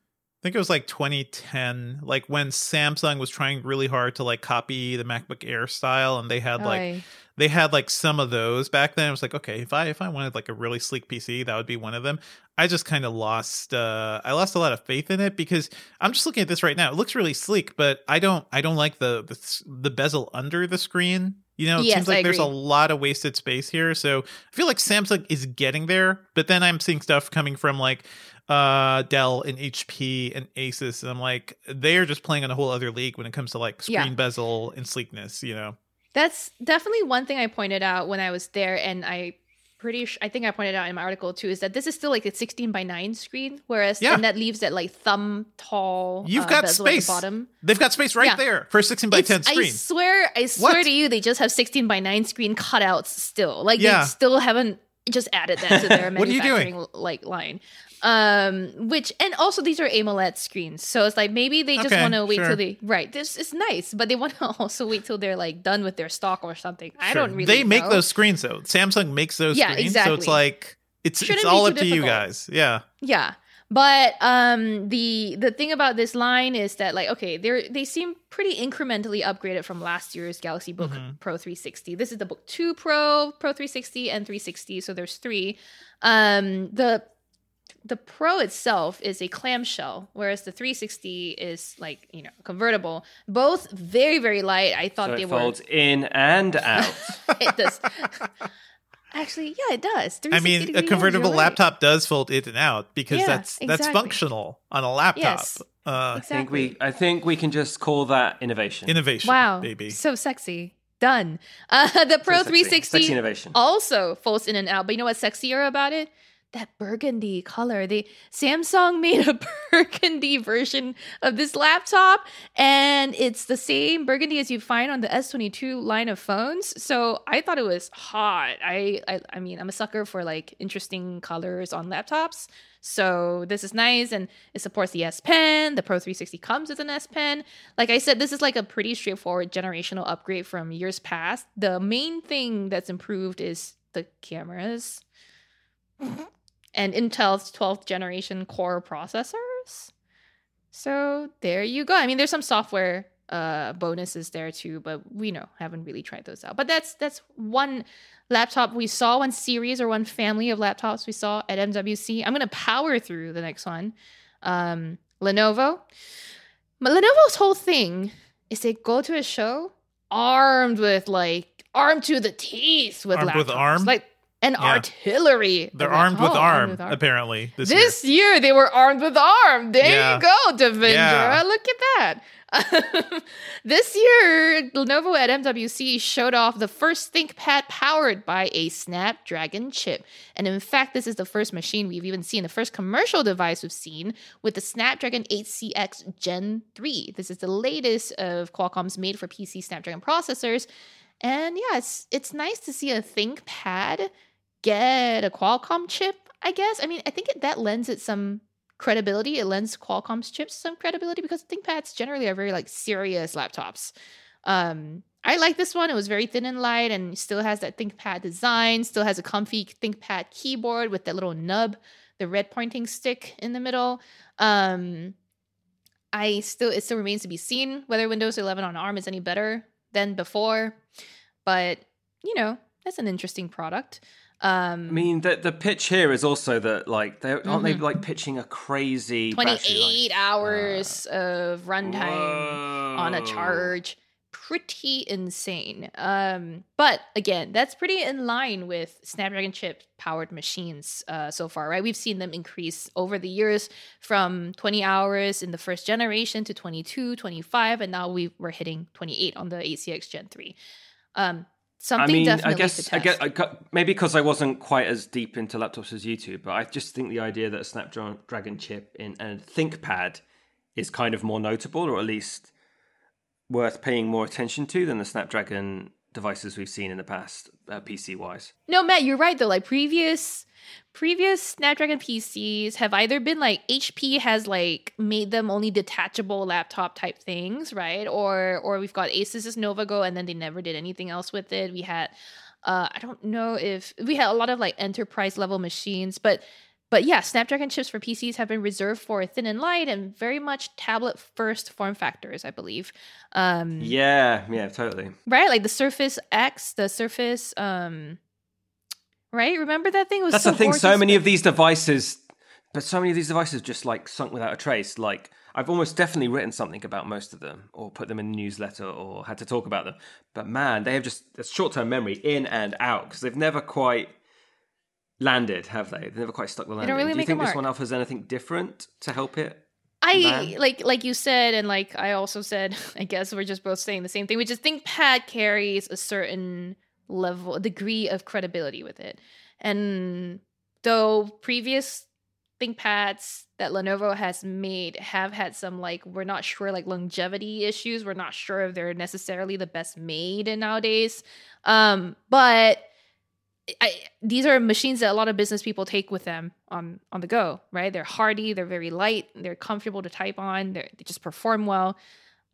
think it was like twenty ten, like when Samsung was trying really hard to like copy the MacBook Air style, and they had like Aye. they had like some of those back then. It was like, okay, if I if I wanted like a really sleek P C, that would be one of them. I just kind of lost uh, I lost a lot of faith in it, because I'm just looking at this right now. It looks really sleek, but I don't I don't like the the, the bezel under the screen. You know, it yes, seems like there's a lot of wasted space here. So I feel like Samsung is getting there, but then I'm seeing stuff coming from like uh, Dell and H P and Asus, and I'm like, they are just playing on a whole other league when it comes to like screen yeah. bezel and sleekness. You know, that's definitely one thing I pointed out when I was there, and I pretty sh- I think I pointed out in my article too, is that this is still like a sixteen by nine screen, whereas yeah. and that leaves that like thumb tall. You've uh, got space. At the bottom. They've got space right yeah. there for a sixteen by ten screen. I swear, I swear what? to you, they just have sixteen by nine screen cutouts still. Like yeah. they still haven't just added that to their manufacturing like line. Um, which and also these are AMOLED screens, so it's like maybe they just okay, want to wait sure. till they right. This is nice, but they want to also wait till they're like done with their stock or something. Sure. I don't really. They know. make those screens though. Samsung makes those yeah, screens, exactly. so it's like it's Shouldn't it's all up difficult. to you guys. Yeah, yeah. But um, the the thing about this line is that like okay, they they seem pretty incrementally upgraded from last year's Galaxy Book mm-hmm. Pro three sixty. This is the Book two Pro, Pro three sixty, and three sixty. So there's three. Um, the the Pro itself is a clamshell, whereas the three sixty is like you know convertible. Both very very light. I thought so they it were folds in and out. It does. Actually, yeah, it does. I mean, a convertible right. laptop does fold in and out because yeah, that's that's exactly. functional on a laptop. Yes, uh, exactly. I think we I think we can just call that innovation. Innovation, wow, baby, so sexy. Done. Uh, the Pro so three sixty sexy innovation. Also folds in and out, but you know what's sexier about it? That burgundy color. They Samsung made a burgundy version of this laptop, and it's the same burgundy as you find on the S twenty-two line of phones. So I thought it was hot. I, I, I mean, I'm a sucker for like interesting colors on laptops. So this is nice, and it supports the S Pen. The Pro three sixty comes with an S Pen. Like I said, this is like a pretty straightforward generational upgrade from years past. The main thing that's improved is the cameras. And Intel's twelfth generation core processors. So there you go. I mean, there's some software uh, bonuses there too, but we know haven't really tried those out. But that's that's one laptop we saw, one series or one family of laptops we saw at M W C. I'm gonna power through the next one. Um, Lenovo. But Lenovo's whole thing is they go to a show armed with like armed to the teeth with armed laptops. With arm? Like. And yeah. artillery. They're like, armed, oh, with arm, armed with arm, apparently. This, this year. year, they were armed with arm. There yeah. you go, Devindra. Yeah. Look at that. This year, Lenovo at M W C showed off the first ThinkPad powered by a Snapdragon chip. And in fact, this is the first machine we've even seen, the first commercial device we've seen with the Snapdragon eight C X Gen three. This is the latest of Qualcomm's made-for-P C Snapdragon processors. And yeah, it's, it's nice to see a ThinkPad get a Qualcomm chip, I guess. I mean, I think it, that lends it some credibility. It lends Qualcomm's chips some credibility because ThinkPads generally are very like serious laptops. Um, I like this one. It was very thin and light and still has that ThinkPad design, still has a comfy ThinkPad keyboard with that little nub, the red pointing stick in the middle. Um, I still, it still remains to be seen whether Windows eleven on ARM is any better than before, but you know, that's an interesting product. Um, I mean, the the pitch here is also that like they aren't mm-hmm. they like pitching a crazy twenty-eight hours uh, of runtime whoa. on a charge, pretty insane. Um, but again, that's pretty in line with Snapdragon chip powered machines uh, so far, right? We've seen them increase over the years from twenty hours in the first generation to twenty-two, twenty-five, and now we were hitting twenty-eight on the eight C X Gen three. Um, Something I mean, definitely I guess, to test. I guess I got, maybe because I wasn't quite as deep into laptops as you two, but I just think the idea that a Snapdragon chip in a ThinkPad is kind of more notable, or at least worth paying more attention to than the Snapdragon devices we've seen in the past, uh, P C-wise. No, Matt, you're right, though. Like previous previous Snapdragon P Cs have either been like H P has like made them only detachable laptop type things, right? Or or we've got Asus's Novago, and then they never did anything else with it. We had Uh, I don't know if we had a lot of like enterprise level machines, but but yeah, Snapdragon chips for P Cs have been reserved for thin and light and very much tablet first form factors, I believe. Um, yeah, yeah, totally. Right, like the Surface X, the Surface, um, right? Remember that thing? It was That's so the thing. Gorgeous. So many of these devices, but so many of these devices just like sunk without a trace, like. I've almost definitely written something about most of them or put them in the newsletter or had to talk about them. But man, they have just a short-term memory in and out because they've never quite landed, have they? They've never quite stuck the landing. They don't really Do you make think a mark. This one offers anything different to help it? I land? like like you said, and like I also said, I guess we're just both saying the same thing, which is ThinkPad carries a certain level, degree of credibility with it. And though previous ThinkPads that Lenovo has made have had some like we're not sure like longevity issues. We're not sure if they're necessarily the best made nowadays. Um, but I, these are machines that a lot of business people take with them on on the go, right? They're hardy, they're very light, they're comfortable to type on, they just perform well.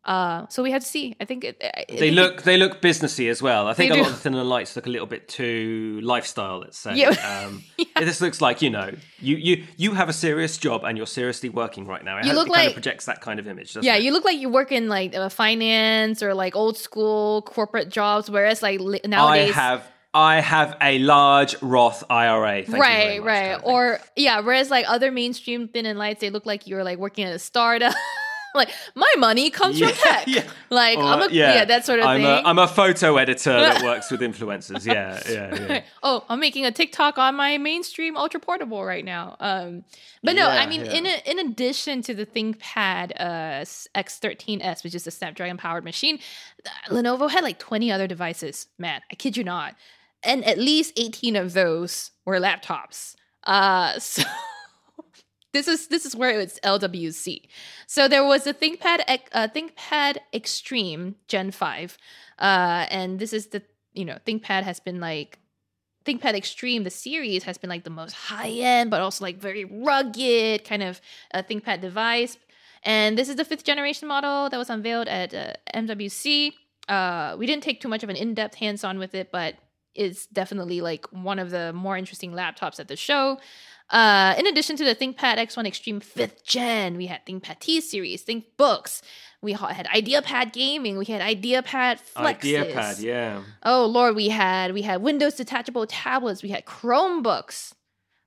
Uh, so we have to see. I think it, I, they look it, they look businessy as well. I think a do. lot of thin and lights look a little bit too lifestyle. Let's say yeah. um, yeah. This looks like you know you you you have a serious job and you're seriously working right now. It, you has, look it like, kind of projects that kind of image. Yeah, it? You look like you work in like uh, finance or like old school corporate jobs. Whereas like li- nowadays, I have I have a large Roth I R A. Thank right, you very much, right, or yeah. Whereas like other mainstream thin and lights, they look like you're like working at a startup. Like, my money comes yeah, from tech. Yeah. Like, or, I'm a, yeah. yeah, that sort of I'm thing. A, I'm a photo editor that works with influencers. Yeah, yeah, yeah. Oh, I'm making a TikTok on my mainstream ultra portable right now. Um, but no, yeah, I mean, yeah. in a, in addition to the ThinkPad uh, X thirteen S, which is a Snapdragon-powered machine, Lenovo had like twenty other devices. Man, I kid you not. And at least eighteen of those were laptops. Uh, so... This is this is where it's L W C. So there was a ThinkPad uh, ThinkPad Extreme Gen five, uh, and this is the you know ThinkPad has been like ThinkPad Extreme. The series has been like the most high end, but also like very rugged kind of uh, ThinkPad device. And this is the fifth generation model that was unveiled at uh, M W C. Uh, we didn't take too much of an in-depth hands-on with it, but it's definitely like one of the more interesting laptops at the show. Uh, in addition to the ThinkPad X one Extreme fifth Gen, we had ThinkPad T Series, ThinkBooks. We had IdeaPad Gaming. We had IdeaPad Flexes. IdeaPad, yeah. Oh, Lord, we had we had Windows detachable tablets. We had Chromebooks.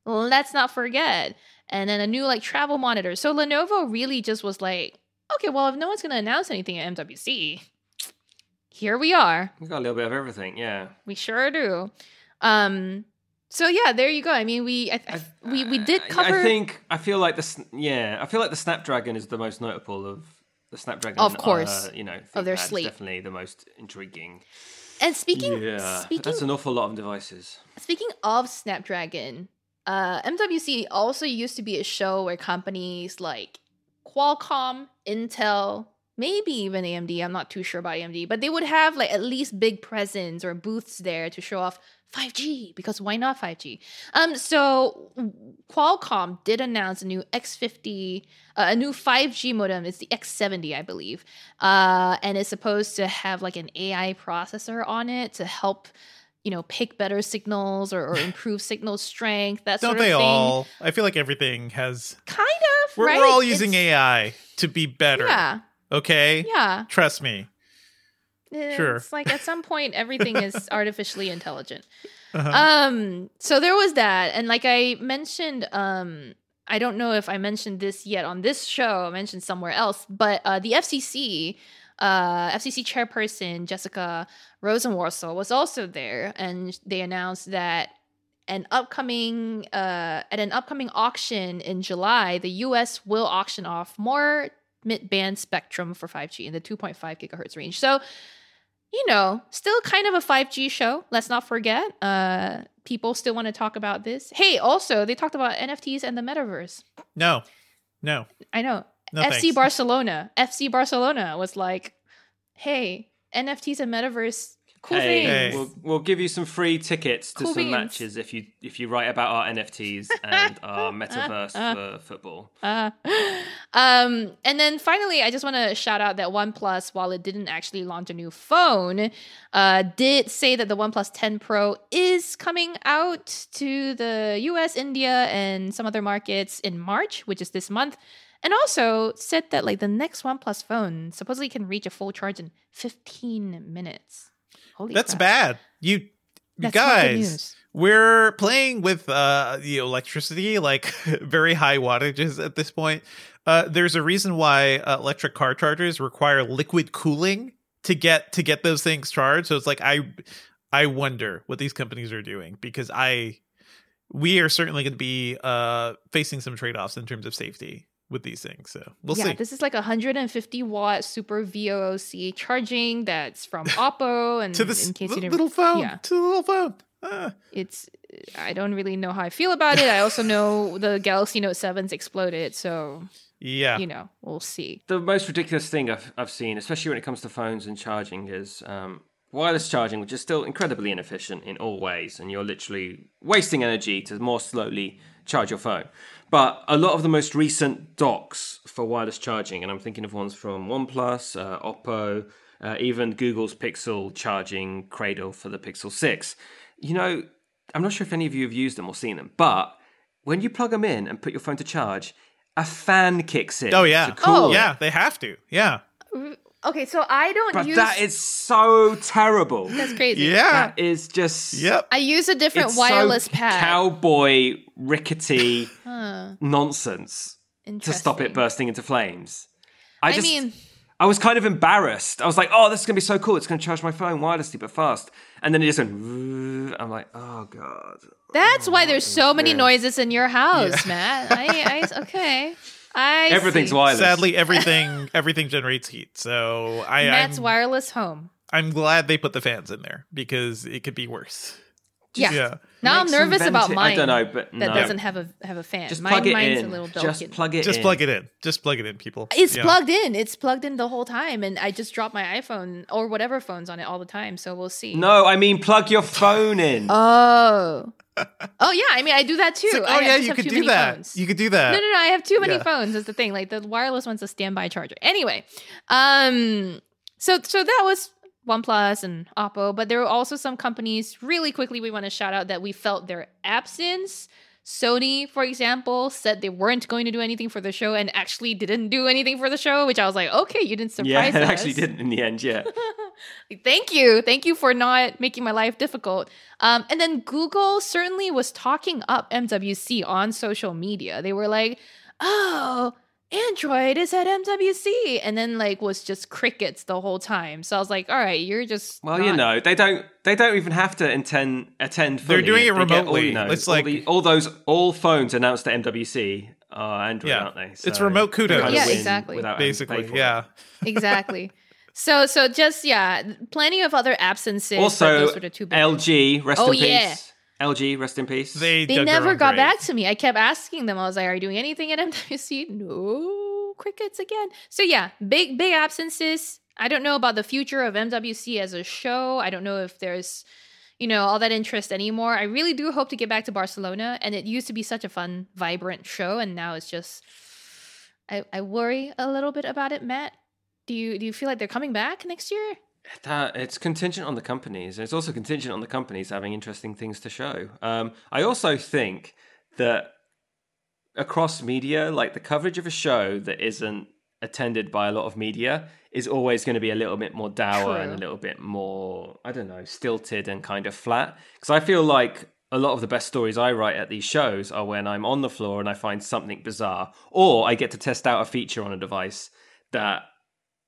Let's not forget. And then a new, like, travel monitor. So Lenovo really just was like, okay, well, if no one's going to announce anything at M W C, here we are. We got a little bit of everything, yeah. We sure do. Um... So yeah, there you go. I mean, we I, I, we we did cover. I think I feel like the yeah, I feel like the Snapdragon is the most notable of the Snapdragon. Of course, uh, you know, of their slate, definitely the most intriguing. And speaking, yeah, speaking, that's an awful lot of devices. Speaking of Snapdragon, uh, M W C also used to be a show where companies like Qualcomm, Intel, maybe even A M D. I'm not too sure about A M D, but they would have like at least big presence or booths there to show off five G, because why not five G? Um, so Qualcomm did announce a new X fifty, uh, a new five G modem. It's the X seventy, I believe. Uh, and it's supposed to have like an A I processor on it to help, you know, pick better signals or, or improve signal strength, that sort of thing. Don't they all? I feel like everything has... Kind of, We're, right? we're all using it's, A I to be better. Yeah. Okay? Yeah. Trust me. It's sure. like at some point everything is artificially intelligent. Uh-huh. Um, so there was that, and like I mentioned, um, I don't know if I mentioned this yet on this show. I mentioned somewhere else, but uh, the F C C, uh, F C C chairperson Jessica Rosenworcel was also there, and they announced that an upcoming uh, at an upcoming auction in July, the U S will auction off more mid-band spectrum for five G in the two point five gigahertz range. So. You know, still kind of a five G show. Let's not forget. Uh, people still want to talk about this. Hey, also, they talked about N F Ts and the metaverse. No, no. I know. No, F C thanks. Barcelona. F C Barcelona was like, hey, N F Ts and metaverse Cool hey, hey. We'll, we'll give you some free tickets to cool some beans. matches if you if you write about our N F Ts and our metaverse uh, uh, for football. Uh, um, and then finally, I just want to shout out that OnePlus, while it didn't actually launch a new phone, uh, did say that the OnePlus ten Pro is coming out to the U S, India, and some other markets in March, which is this month. And also said that like the next OnePlus phone supposedly can reach a full charge in fifteen minutes. Holy That's crap. bad. You, you That's guys, we're playing with uh, the electricity, like very high wattages at this point. Uh, there's a reason why uh, electric car chargers require liquid cooling to get to get those things charged. So it's like I I wonder what these companies are doing, because I we are certainly going to be uh, facing some trade-offs in terms of safety with these things. So we'll yeah, see. Yeah, this is like a one hundred fifty watt super V O O C charging that's from Oppo and to this in case l- you didn't little phone yeah. to the little phone. Uh. It's I don't really know how I feel about it. I also know the Galaxy Note sevens exploded, so yeah, you know, we'll see. The most ridiculous thing I've I've seen, especially when it comes to phones and charging, is um wireless charging, which is still incredibly inefficient in all ways, and you're literally wasting energy to more slowly charge your phone. But a lot of the most recent docks for wireless charging, and I'm thinking of ones from OnePlus, uh, Oppo, uh, even Google's Pixel charging cradle for the Pixel six. You know, I'm not sure if any of you have used them or seen them, but when you plug them in and put your phone to charge, a fan kicks in. Oh, yeah. Oh, it. yeah. They have to. Yeah. Okay, so I don't but use... But that is so terrible. That's crazy. Yeah. That is just... Yep. I use a different it's wireless so pad. Cowboy... rickety huh. nonsense to stop it bursting into flames. I, I just, mean, I was kind of embarrassed. I was like, "Oh, this is gonna be so cool! It's gonna charge my phone wirelessly but fast." And then it just went. I'm like, "Oh god!" That's oh, why there's so weird. many noises in your house, yeah. Matt. I, I okay. I everything's see. wireless. Sadly, everything everything generates heat. So I Matt's I'm, wireless home. I'm glad they put the fans in there because it could be worse. Just, yeah. yeah. Now I'm nervous invented. about mine. I don't know, but no. that doesn't have a have a fan. Just mine, plug it mine's in. a little delicate. Just plug it. Just in. plug it in. Just plug it in, people. It's yeah. plugged in. It's plugged in the whole time, and I just drop my iPhone or whatever phone's on it all the time. So we'll see. No, I mean plug your phone in. Oh. Oh yeah, I mean I do that too. Like, oh I, yeah, I you could do that. Phones. You could do that. No, no, no. I have too many yeah. phones. Is the thing. Like the wireless one's a standby charger. Anyway, um, so so that was OnePlus and Oppo, but there were also some companies really quickly we want to shout out that we felt their absence. Sony, for example, said they weren't going to do anything for the show and actually didn't do anything for the show, which I was like, okay, you didn't surprise us. Yeah, it us. actually didn't in the end, yeah. Thank you. Thank you for not making my life difficult. Um, and then Google certainly was talking up M W C on social media. They were like, oh... Android is at M W C, and then like was just crickets the whole time. So I was like, all right, you're just well, not- you know, they don't they don't even have to attend attend. Fully. They're doing it they remotely. All, it's all like the, all those all phones announced at M W C are Android, yeah. aren't they? So it's remote kudos. Yeah, exactly. Basically, yeah, exactly. So so just yeah, plenty of other absences. Also, those were the two L G, rest oh, in yeah. peace. L G, rest in peace. They, they never got grave. back to me. I kept asking them. I was like, are you doing anything at M W C? No, crickets again. So yeah, big, big absences. I don't know about the future of M W C as a show. I don't know if there's, you know, all that interest anymore. I really do hope to get back to Barcelona. And it used to be such a fun, vibrant show. And now it's just, I, I worry a little bit about it, Matt. Do you, do you feel like they're coming back next year? That, it's contingent on the companies. It's also contingent on the companies having interesting things to show. Um, I also think that across media, like the coverage of a show that isn't attended by a lot of media is always going to be a little bit more dour True. and a little bit more, I don't know, stilted and kind of flat. Because I feel like a lot of the best stories I write at these shows are when I'm on the floor and I find something bizarre, or I get to test out a feature on a device that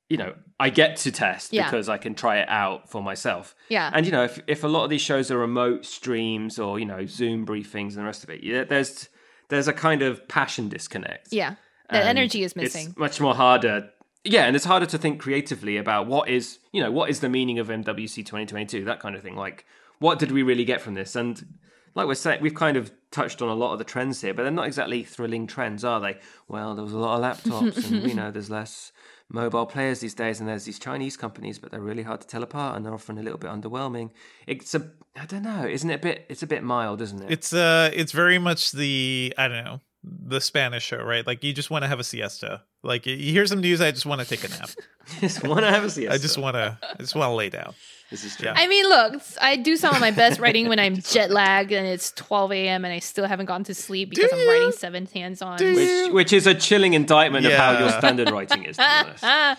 you know, I get to test yeah. because I can try it out for myself. Yeah. And, you know, if if a lot of these shows are remote streams or, you know, Zoom briefings and the rest of it, there's there's a kind of passion disconnect. Yeah. That energy is missing. It's much more harder. Yeah. And it's harder to think creatively about what is, you know, what is the meaning of M W C twenty twenty-two, that kind of thing. Like, what did we really get from this? And like we're saying, we've kind of touched on a lot of the trends here, but they're not exactly thrilling trends, are they? Well, there was a lot of laptops and, you know, there's less mobile players these days, and there's these Chinese companies, but they're really hard to tell apart, and they're often a little bit underwhelming. It's a, I don't know, isn't it a bit? It's a bit mild, isn't it? It's uh, it's very much the, I don't know, the Spanish show, right? Like, you just want to have a siesta. Like, you hear some news, I just want to take a nap. Just want to have a siesta. I just want to, I just want to lay down. This is true. Yeah. I mean, look, I do some of my best writing when I'm jet lagged and it's twelve a.m. and I still haven't gone to sleep because I'm writing seven hands-on. Which, which is a chilling indictment yeah. of how your standard writing is, to be honest. Uh,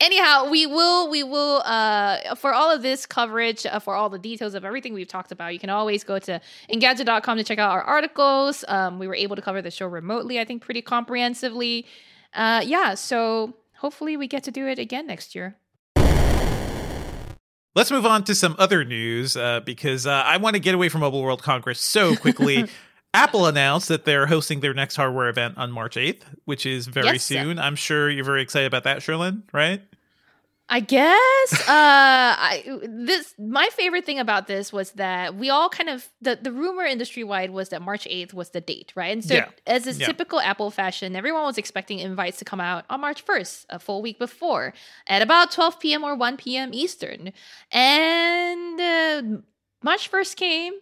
anyhow, we will, we will, uh, for all of this coverage, uh, for all the details of everything we've talked about, you can always go to Engadget dot com to check out our articles. Um, we were able to cover the show remotely, I think, pretty comprehensively. Uh, yeah, so hopefully we get to do it again next year. Let's move on to some other news uh, because uh, I want to get away from Mobile World Congress so quickly. Apple announced that they're hosting their next hardware event on March eighth, which is very yes. soon. I'm sure you're very excited about that, Sherlyn, right? I guess. uh, I, this my favorite thing about this was that we all kind of, the, the rumor industry-wide was that March eighth was the date, right? And so yeah. as is yeah. typical Apple fashion, everyone was expecting invites to come out on March first, a full week before, at about twelve p.m. or one p.m. Eastern. And uh, March first came.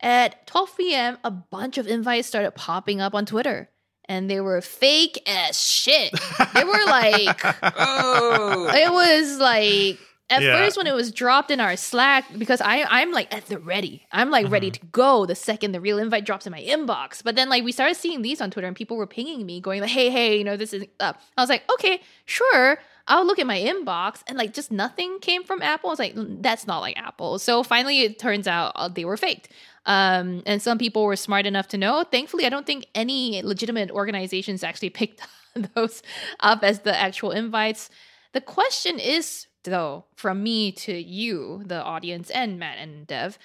At twelve p.m., a bunch of invites started popping up on Twitter. And they were fake as shit. They were like, oh. It was like, at yeah. first when it was dropped in our Slack, because I, I'm like at the ready. I'm like mm-hmm. ready to go the second the real invite drops in my inbox. But then like we started seeing these on Twitter and people were pinging me going like, hey, hey, you know, this is up. I was like, okay, sure. I'll look at my inbox and like just nothing came from Apple. I was like, that's not like Apple. So finally it turns out they were faked. Um, and some people were smart enough to know. Thankfully, I don't think any legitimate organizations actually picked those up as the actual invites. The question is, though, from me to you, the audience, and Matt and Dev,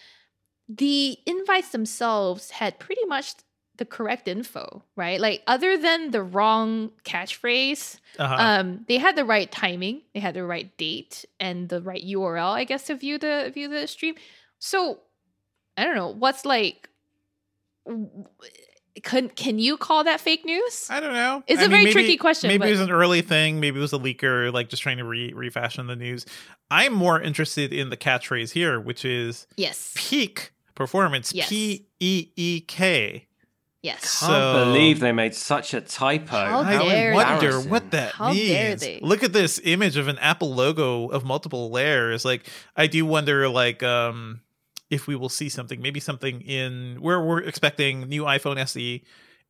the invites themselves had pretty much the correct info, right? Like, other than the wrong catchphrase, uh-huh. um, they had the right timing, they had the right date, and the right U R L, I guess, to view the view the stream. So I don't know. What's like, can can you call that fake news? I don't know. It's I a mean, very maybe, tricky question. Maybe but. It was an early thing. Maybe it was a leaker, like just trying to re- refashion the news. I'm more interested in the catchphrase here, which is yes. peak performance, yes. P E E K. Yes. I can't so, believe they made such a typo. How dare I wonder Harrison. What that how means. Dare they? Look at this image of an Apple logo of multiple layers. Like, I do wonder, like, um... if we will see something, maybe something in where we're expecting new iPhone S E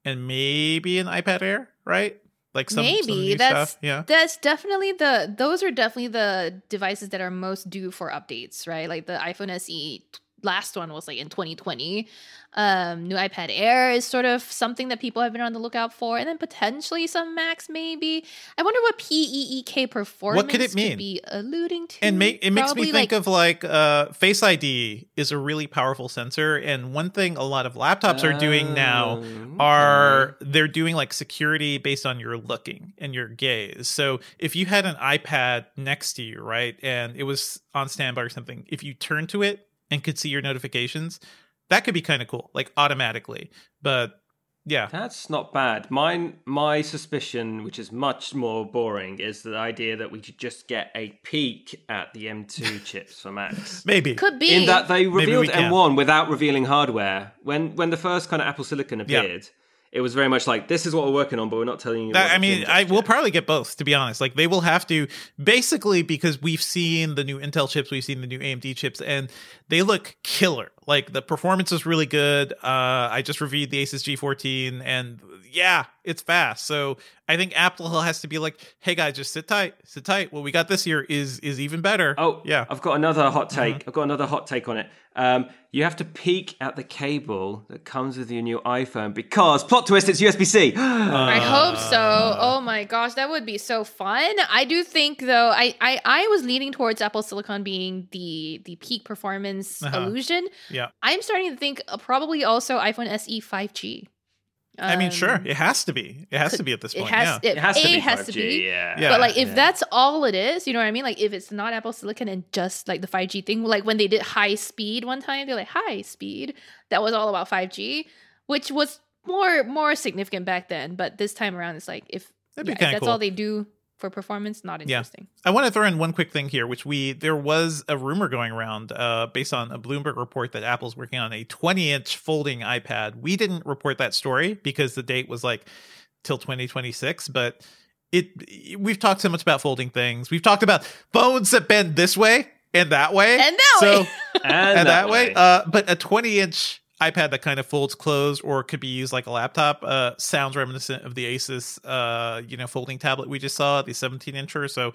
and maybe an iPad Air, right? Like some, maybe some new that's stuff. Yeah. That's definitely the those are definitely the devices that are most due for updates, right? Like the iPhone S E last one was like in twenty twenty. Um, new iPad Air is sort of something that people have been on the lookout for, and then potentially some Macs. Maybe I wonder what P E E K performance what could it mean? Could be alluding to. And make, it makes me think like, of like uh, Face I D is a really powerful sensor, and one thing a lot of laptops are doing now are they're doing like security based on your looking and your gaze. So if you had an iPad next to you, right, and it was on standby or something, if you turn to it and could see your notifications, that could be kind of cool, like automatically. But yeah, that's not bad. Mine, my suspicion, which is much more boring, is the idea that we could just get a peek at the M two chips for Macs. Maybe could be in that they revealed M one without revealing hardware. When when the first kind of Apple Silicon appeared. Yeah. It was very much like, this is what we're working on, but we're not telling you. That, I mean, I will probably get both, to be honest. Like, they will have to, basically, because we've seen the new Intel chips, we've seen the new A M D chips, and they look killer. Like, the performance is really good. Uh, I just reviewed the Asus G fourteen, and yeah, it's fast. So I think Apple has to be like, hey, guys, just sit tight, sit tight. What we got this year is is even better. Oh, yeah. I've got another hot take. Mm-hmm. I've got another hot take on it. Um, you have to peek at the cable that comes with your new iPhone because, plot twist, it's U S B C. uh, I hope so. Oh my gosh, that would be so fun. I do think, though, I, I, I was leaning towards Apple Silicon being the, the peak performance uh-huh. illusion. Yeah, I'm starting to think uh, probably also iPhone S E five G. Um, I mean, sure, it has to be. It has could, to be at this point. It has, yeah. it, it has, to, be has to be. Yeah. yeah. But like, if yeah. that's all it is, you know what I mean? Like, if it's not Apple Silicon and just like the five G thing, like when they did high speed one time, they're like high speed. That was all about five G, which was more more significant back then. But this time around, it's like if, yeah, if that's cool. all they do, for performance, not interesting. Yeah. I want to throw in one quick thing here, which we there was a rumor going around uh, based on a Bloomberg report that Apple's working on a twenty-inch folding iPad. We didn't report that story because the date was like till twenty twenty-six, but it we've talked so much about folding things. We've talked about phones that bend this way and that way. And that so, way. and, and that way. way. Uh, but a twenty-inch iPad that kind of folds closed or could be used like a laptop uh, sounds reminiscent of the Asus, uh, you know, folding tablet we just saw, the seventeen-incher. So,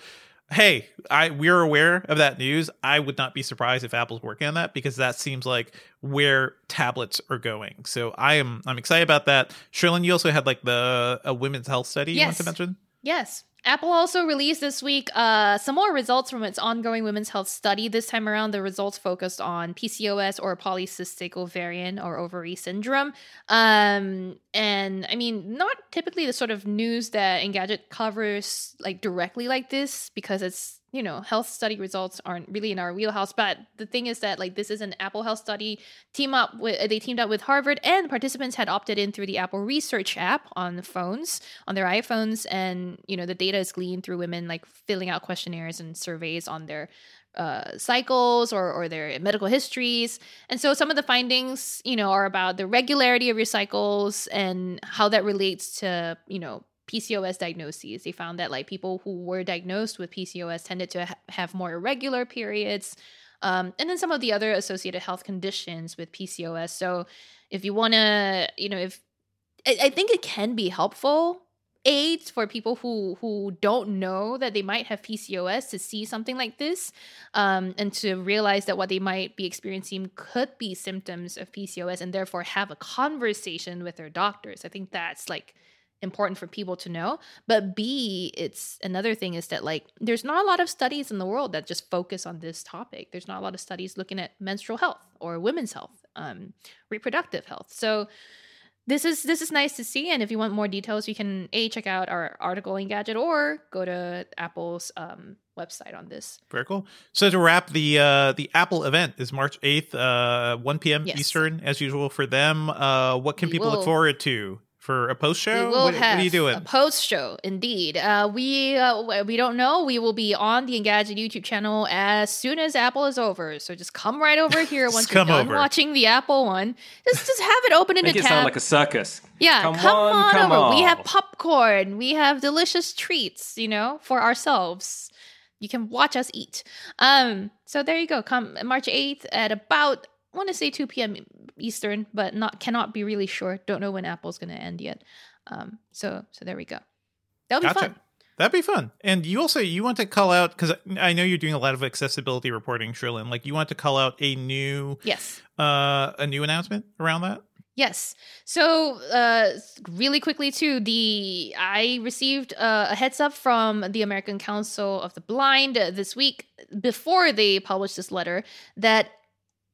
hey, I we're aware of that news. I would not be surprised if Apple's working on that because that seems like where tablets are going. So I am I'm excited about that. Sherlyn, you also had like the a women's health study yes. you want to mention? Yes. Apple also released this week uh, some more results from its ongoing women's health study. This time around, the results focused on P C O S or polycystic ovarian or ovary syndrome. Um, and I mean, not typically the sort of news that Engadget covers like directly like this because it's, you know, health study results aren't really in our wheelhouse. But the thing is that like this is an Apple Health study team up with they teamed up with Harvard, and participants had opted in through the Apple Research app on the phones, on their iPhones. And, you know, the data is gleaned through women like filling out questionnaires and surveys on their uh, cycles or, or their medical histories. And so some of the findings, you know, are about the regularity of your cycles and how that relates to, you know, P C O S diagnoses. They found that like people who were diagnosed with P C O S tended to ha- have more irregular periods, um, and then some of the other associated health conditions with P C O S. So if you want to, you know, if I, I think it can be helpful aids for people who who don't know that they might have P C O S to see something like this, um, and to realize that what they might be experiencing could be symptoms of P C O S, and therefore have a conversation with their doctors. I think that's like important for people to know. But B, it's another thing is that like there's not a lot of studies in the world that just focus on this topic. There's not a lot of studies looking at menstrual health or women's health, um, reproductive health. So this is this is nice to see. And if you want more details, you can a check out our article in Engadget or go to Apple's um, website on this. Very cool. So to wrap, the uh, the Apple event is March eighth, uh, one p.m. Yes. Eastern, as usual for them. Uh, what can we people will- look forward to? For a post show, we will what, have what are you doing? A post show, indeed. Uh, we uh, we don't know. We will be on the Engadget YouTube channel as soon as Apple is over. So just come right over here once you're done over. watching the Apple one. Just just have it open in a tab. It sound like a circus. Yeah, come, come on, on come over. On. We have popcorn. We have delicious treats. You know, for ourselves. You can watch us eat. Um. So there you go. Come March eighth at about, I want to say two p.m. Eastern, but not cannot be really sure. Don't know when Apple's going to end yet. Um, so so there we go. That'll be gotcha. fun. That'd be fun. And you also, you want to call out, because I know you're doing a lot of accessibility reporting, Sherlyn, like you want to call out a new, yes. uh, a new announcement around that? Yes. So uh, really quickly, too, the I received uh, a heads up from the American Council of the Blind uh, this week before they published this letter that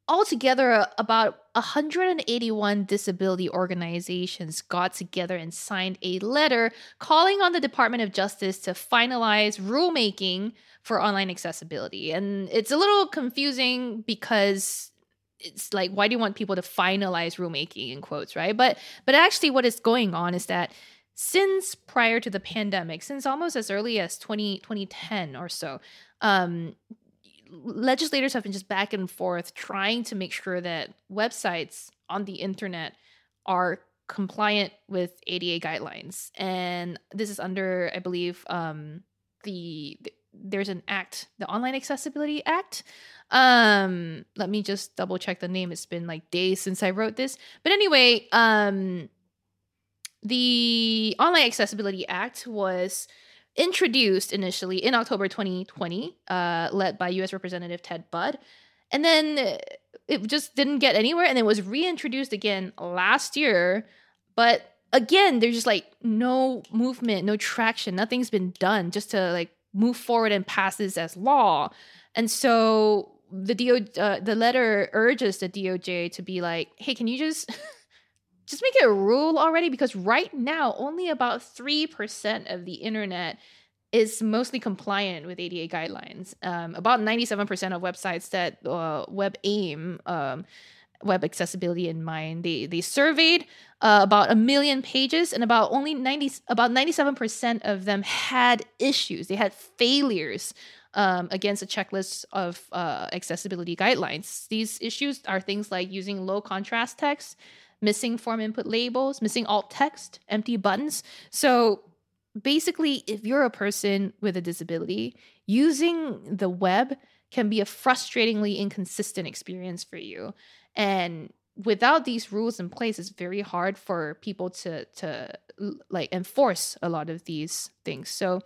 altogether, about one hundred eighty-one disability organizations got together and signed a letter calling on the Department of Justice to finalize rulemaking for online accessibility. And it's a little confusing because it's like, why do you want people to finalize rulemaking in quotes, right? But but actually what is going on is that since prior to the pandemic, since almost as early as twenty ten or so, um, legislators have been just back and forth trying to make sure that websites on the internet are compliant with A D A guidelines. And this is under, I believe, um, the, the there's an act, the Online Accessibility Act. Um, let me just double check the name. It's been like days since I wrote this. But anyway, um, the Online Accessibility Act was introduced initially in October twenty twenty, uh, led by U S Representative Ted Budd. And then it just didn't get anywhere. And it was reintroduced again last year. But again, there's just like no movement, no traction. Nothing's been done just to like move forward and pass this as law. And so the D O, uh, the letter urges the D O J to be like, hey, can you just... just make it a rule already, because right now only about three percent of the internet is mostly compliant with A D A guidelines. Um, about ninety-seven percent of websites that uh, WebAIM um, web accessibility in mind. They they surveyed uh, about a million pages, and about only ninety about ninety-seven percent of them had issues. They had failures um, against a checklist of uh, accessibility guidelines. These issues are things like using low contrast text, missing form input labels, missing alt text, empty buttons. So basically, if you're a person with a disability, using the web can be a frustratingly inconsistent experience for you. And without these rules in place, it's very hard for people to to like enforce a lot of these things. So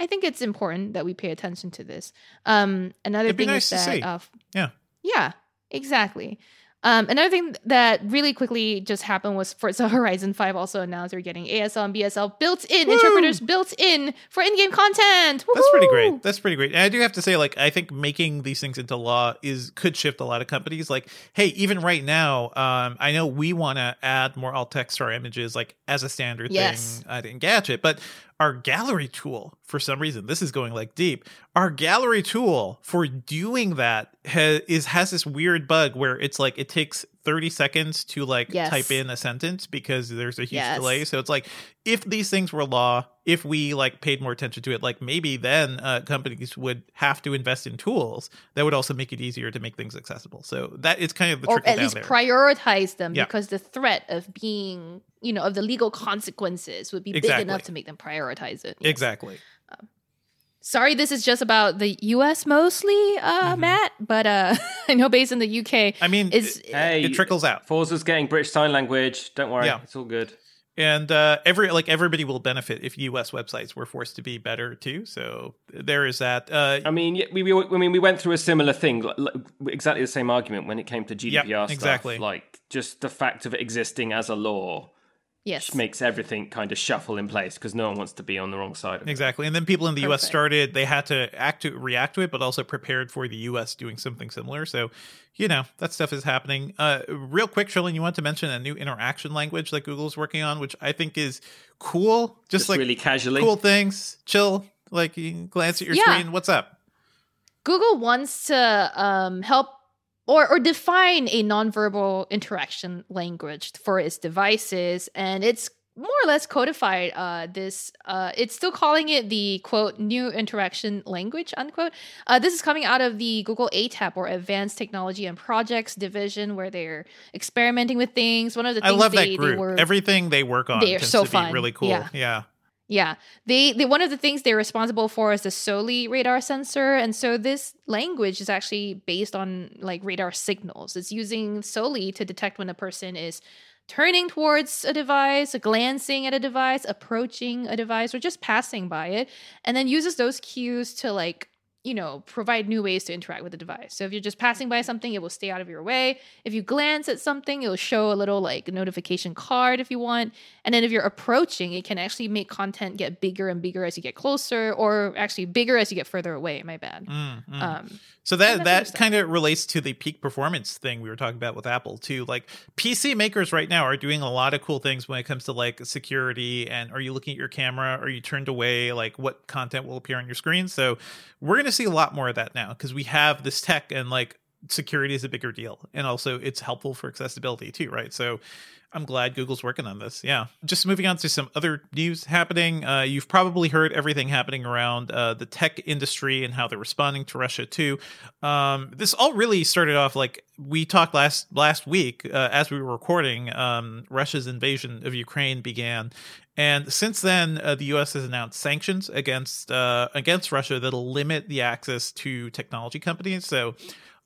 I think it's important that we pay attention to this. Um, another It'd thing be nice is that to see. Uh, yeah, yeah, exactly. Um, another thing that really quickly just happened was Forza Horizon five also announced we're getting A S L and B S L built-in, Woo! interpreters built-in for in-game content. Woo-hoo! That's pretty great. That's pretty great. And I do have to say, like, I think making these things into law is could shift a lot of companies. Like, hey, even right now, um, I know we want to add more alt text to our images, like, as a standard yes. thing at Engadget, but our gallery tool, for some reason, this is going like deep. Our gallery tool for doing that has, is has this weird bug where it's like it takes thirty seconds to like yes. type in a sentence because there's a huge yes. delay. So it's like if these things were law, if we like paid more attention to it, like maybe then uh, companies would have to invest in tools that would also make it easier to make things accessible. So that is kind of the trickle down there. Or at least prioritize them yeah. because the threat of being, you know, of the legal consequences would be exactly. big enough to make them prioritize it. Yes. Exactly. Um, sorry, this is just about the U S mostly, uh, mm-hmm. Matt, but uh, I know based in the U K. I mean, is, it, hey, it trickles out. Forza's getting British Sign Language. Don't worry. Yeah. It's all good. And uh, every like everybody will benefit if U S websites were forced to be better too. So there is that. Uh, I mean, we, we I mean we went through a similar thing, like, like, exactly the same argument when it came to G D P R yep, stuff. Exactly. Like just the fact of it existing as a law. Yes. Makes everything kind of shuffle in place because no one wants to be on the wrong side of it. Exactly. And then people in the Perfect. U S started, they had to act to react to it, but also prepared for the U S doing something similar. So, you know, that stuff is happening. Uh, real quick, Sherlyn, you want to mention a new interaction language that Google's working on, which I think is cool. Just, Just like really casually. Cool things. Chill. Like you can glance at your yeah. screen. What's up? Google wants to um, help Or or define a nonverbal interaction language for its devices, and it's more or less codified uh, this. Uh, it's still calling it the, quote, new interaction language, unquote. Uh, this is coming out of the Google A T A P, or Advanced Technology and Projects division, where they're experimenting with things. One of the things I love they, that group. They were, everything they work on they are tends so to fun. Be really cool. Yeah. yeah. Yeah, they, they one of the things they're responsible for is the SOLI radar sensor. And so this language is actually based on like radar signals. It's using SOLI to detect when a person is turning towards a device, glancing at a device, approaching a device, or just passing by it, and then uses those cues to like, you know, provide new ways to interact with the device. So if you're just passing by something, it will stay out of your way. If you glance at something, it will show a little like notification card if you want. And then if you're approaching, it can actually make content get bigger and bigger as you get closer, or actually bigger as you get further away. My bad. Mm, mm. Um, so that that kind of relates to the peak performance thing we were talking about with Apple too. Like P C makers right now are doing a lot of cool things when it comes to like security and are you looking at your camera? Are you turned away? Like what content will appear on your screen? So we're going to see a lot more of that now because we have this tech and like security is a bigger deal, and also it's helpful for accessibility too, right? So I'm glad Google's working on this. Yeah. Just moving on to some other news happening. Uh, you've probably heard everything happening around uh, the tech industry and how they're responding to Russia too. Um, this all really started off like we talked last last week uh, as we were recording. Um, Russia's invasion of Ukraine began, and since then, uh, the U S has announced sanctions against uh, against Russia that'll limit the access to technology companies. So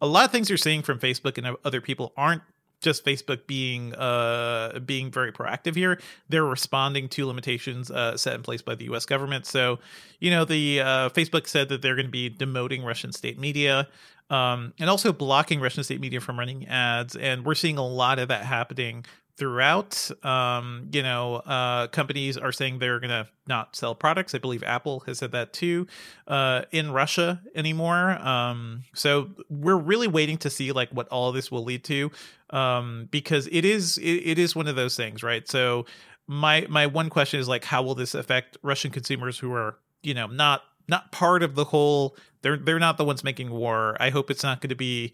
a lot of things you're seeing from Facebook and other people aren't just Facebook being uh, being very proactive here. They're responding to limitations uh, set in place by the U S government. So, you know, the uh, Facebook said that they're going to be demoting Russian state media um, and also blocking Russian state media from running ads. And we're seeing a lot of that happening throughout. Um, you know, uh, companies are saying they're going to not sell products. I believe Apple has said that too, uh, in Russia anymore. Um, so we're really waiting to see like what all this will lead to, um, because it is it, it is one of those things, right? So my my one question is like, how will this affect Russian consumers who are, you know, not not part of the whole? They're they're not the ones making war. I hope it's not going to be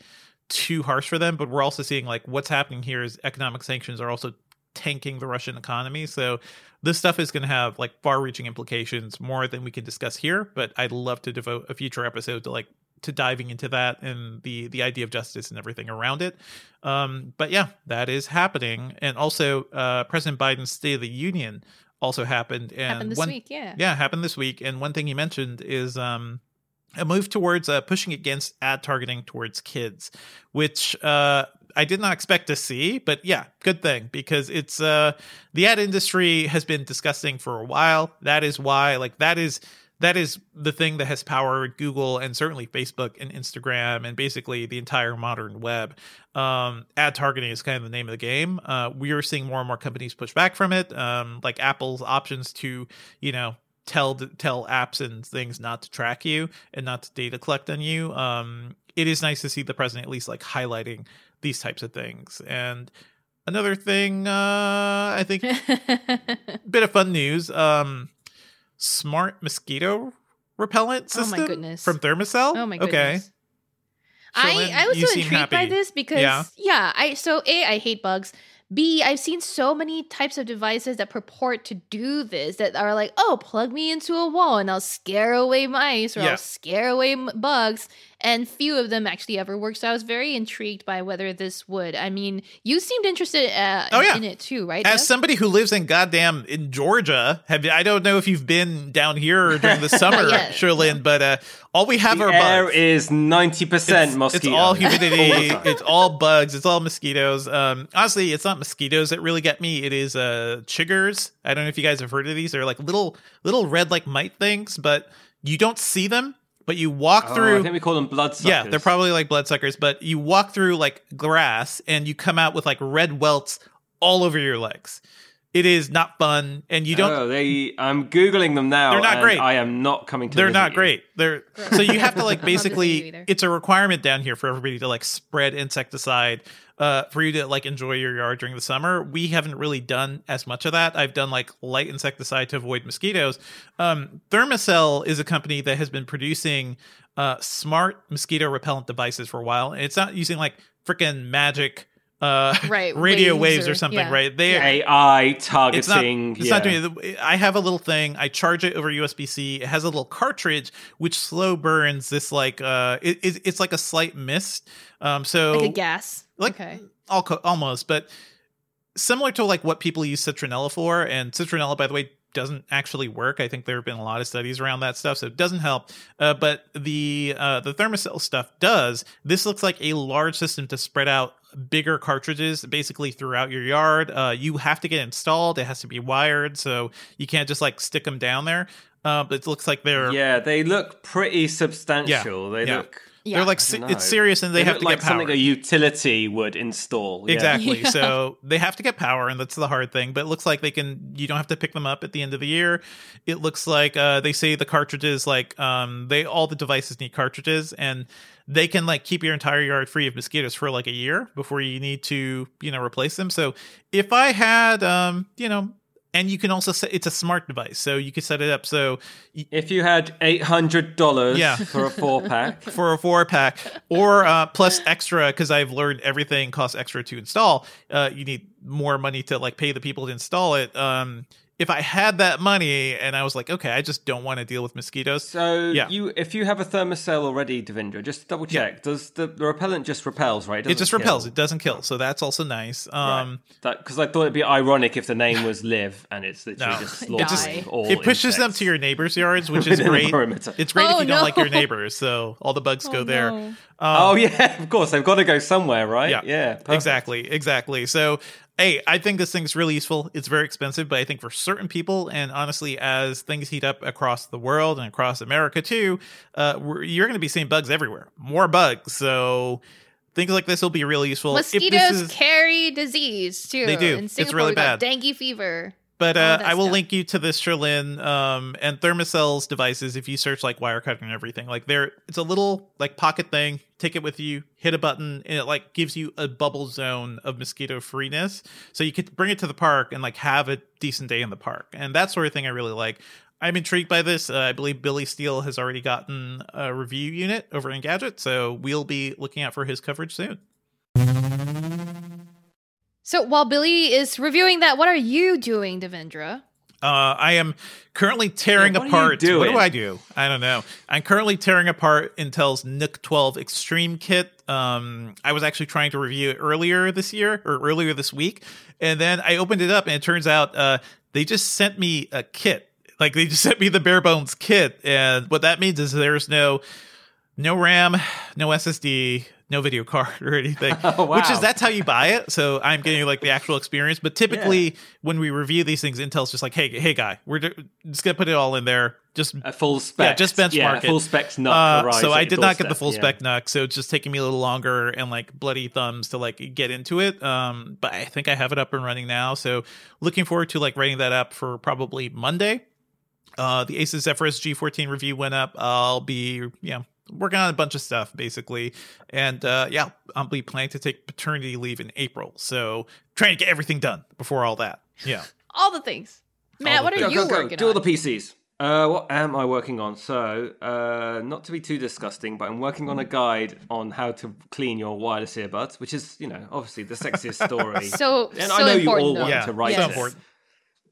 too harsh for them, but we're also seeing like what's happening here is economic sanctions are also tanking the Russian economy. So this stuff is going to have like far-reaching implications, more than we can discuss here, but I'd love to devote a future episode to like to diving into that and the the idea of justice and everything around it. Um, but yeah, that is happening. And also uh, President Biden's State of the Union also happened. And happened this one, week, yeah. Yeah, happened this week. And one thing he mentioned is um, a move towards uh, pushing against ad targeting towards kids, which uh, I did not expect to see. But yeah, good thing, because it's uh, the ad industry has been disgusting for a while. That is why like that is That is the thing that has powered Google and certainly Facebook and Instagram and basically the entire modern web. Um, ad targeting is kind of the name of the game. Uh, we are seeing more and more companies push back from it, um, like Apple's options to, you know, tell tell apps and things not to track you and not to data collect on you. Um, it is nice to see the president at least like highlighting these types of things. And another thing, uh, I think, bit of fun news. Um, smart mosquito repellent system oh my goodness. from Thermacell. Oh my goodness. Okay. Sherlyn, I, I was so intrigued happy. by this because, yeah. yeah, I so A, I hate bugs. B, I've seen so many types of devices that purport to do this that are like, oh, plug me into a wall and I'll scare away mice or yeah. I'll scare away m- bugs. And few of them actually ever work. So I was very intrigued by whether this would. I mean, you seemed interested uh, oh, yeah. in it too, right? As Jeff? somebody who lives in goddamn in Georgia, have I don't know if you've been down here during the summer, Sherlyn, but uh, all we have the are air bugs. is ninety percent it's, mosquito. It's all humidity. all it's all bugs. It's all mosquitoes. Um, honestly, it's not mosquitoes that really get me. It is uh, chiggers. I don't know if you guys have heard of these. They're like little, little red like mite things, but you don't see them. But you walk oh, through... I think we call them bloodsuckers. Yeah, they're probably like bloodsuckers. But you walk through like grass and you come out with like red welts all over your legs. It is not fun. And you don't... Oh, they, I'm Googling them now. They're not and great. I am not coming to They're not you. great. They're So you have to like basically... It's a requirement down here for everybody to like spread insecticide uh, for you to like enjoy your yard during the summer. We haven't really done as much of that. I've done like light insecticide to avoid mosquitoes. Um, Thermacell is a company that has been producing uh, smart mosquito repellent devices for a while. And it's not using like freaking magic... Uh, right, radio waves, waves or, or something, yeah. right? They A I targeting. It's, not, it's yeah. not doing. I have a little thing. I charge it over U S B C. It has a little cartridge which slow burns this like uh, it, it, it's like a slight mist. Um, so like a gas, like okay, all, almost, but similar to like what people use citronella for. And citronella, by the way, doesn't actually work. I think there have been a lot of studies around that stuff, so it doesn't help. Uh, but the uh, the Thermacell stuff does. This looks like a large system to spread out bigger cartridges basically throughout your yard. Uh, you have to get installed. It has to be wired, so you can't just like stick them down there. Uh, but it looks like they're yeah, they look pretty substantial. Yeah, they yeah. look yeah. they're like se- it's serious, and they, they have to like get power. Something a utility would install. Yeah. Exactly. Yeah. So they have to get power, and that's the hard thing. But it looks like they can. You don't have to pick them up at the end of the year. It looks like uh, they say the cartridges like um, they all the devices need cartridges and. They can like keep your entire yard free of mosquitoes for like a year before you need to, you know, replace them. So if I had, um, you know, and you can also set it's a smart device, so you can set it up. So y- if you had eight hundred dollars yeah. for a four pack, for a four pack or uh, plus extra, because I've learned everything costs extra to install. Uh, you need more money to like pay the people to install it. Um, If I had that money and I was like, okay, I just don't want to deal with mosquitoes. So yeah. you, if you have a Thermacell already, Devindra, just to double check, yeah. does the, the repellent just repels, right? It, it just kill. repels. It doesn't kill. So that's also nice. Um, right. Because I thought it'd be ironic if the name was Live and it's literally no. just slaughters it all It pushes insects. them to your neighbor's yards, which is great. It's great oh, if you no. don't like your neighbors. So all the bugs oh, go there. No. Um, oh, yeah, of course. They've got to go somewhere, right? Yeah, yeah exactly. Exactly. So... Hey, I think this thing's really useful. It's very expensive, but I think for certain people, and honestly, as things heat up across the world and across America too, uh, we're, you're going to be seeing bugs everywhere. More bugs. So things like this will be really useful. Mosquitoes is, carry disease too. They do. In Singapore, it's really bad. Dengue fever. But uh, I will stuff. link you to this, Sherlyn, um, and Thermacell's devices. If you search like wire cutting and everything, like there, it's a little like pocket thing. Take it with you, hit a button, and it like gives you a bubble zone of mosquito freeness. So you could bring it to the park and like have a decent day in the park, and that sort of thing. I really like. I'm intrigued by this. Uh, I believe Billy Steele has already gotten a review unit over in Engadget, so we'll be looking out for his coverage soon. So while Billy is reviewing that, what are you doing, Devindra? Uh, I am currently tearing yeah, what apart. Do what do I do? I don't know. I'm currently tearing apart Intel's Nook twelve Extreme Kit. Um, I was actually trying to review it earlier this year or earlier this week, and then I opened it up, and it turns out uh, they just sent me a kit. Like they just sent me the bare bones kit, and what that means is there's no no RAM, no S S D, no video card or anything. Oh, wow. Which is that's how you buy it. So I'm getting like the actual experience. But typically yeah. when we review these things, Intel's just like, hey, hey, guy, we're just gonna put it all in there. Just a full spec. Yeah, just benchmark yeah, it. Full specs Nook. Uh, so I did not get the full yeah. spec Nook. So it's just taking me a little longer and like bloody thumbs to like get into it. Um, but I think I have it up and running now. So looking forward to like writing that up for probably Monday. Uh, the Asus Zephyrus G fourteen review went up. I'll be, yeah, working on a bunch of stuff basically. And, uh, yeah, I'll be planning to take paternity leave in April. So trying to get everything done before all that. Yeah. All the things. Matt, what are you working on? Do all the P Cs. Uh, what am I working on? So, uh, not to be too disgusting, but I'm working on a guide on how to clean your wireless earbuds, which is, you know, obviously the sexiest story. so, and so I know you all though. want yeah, to write yes. so important.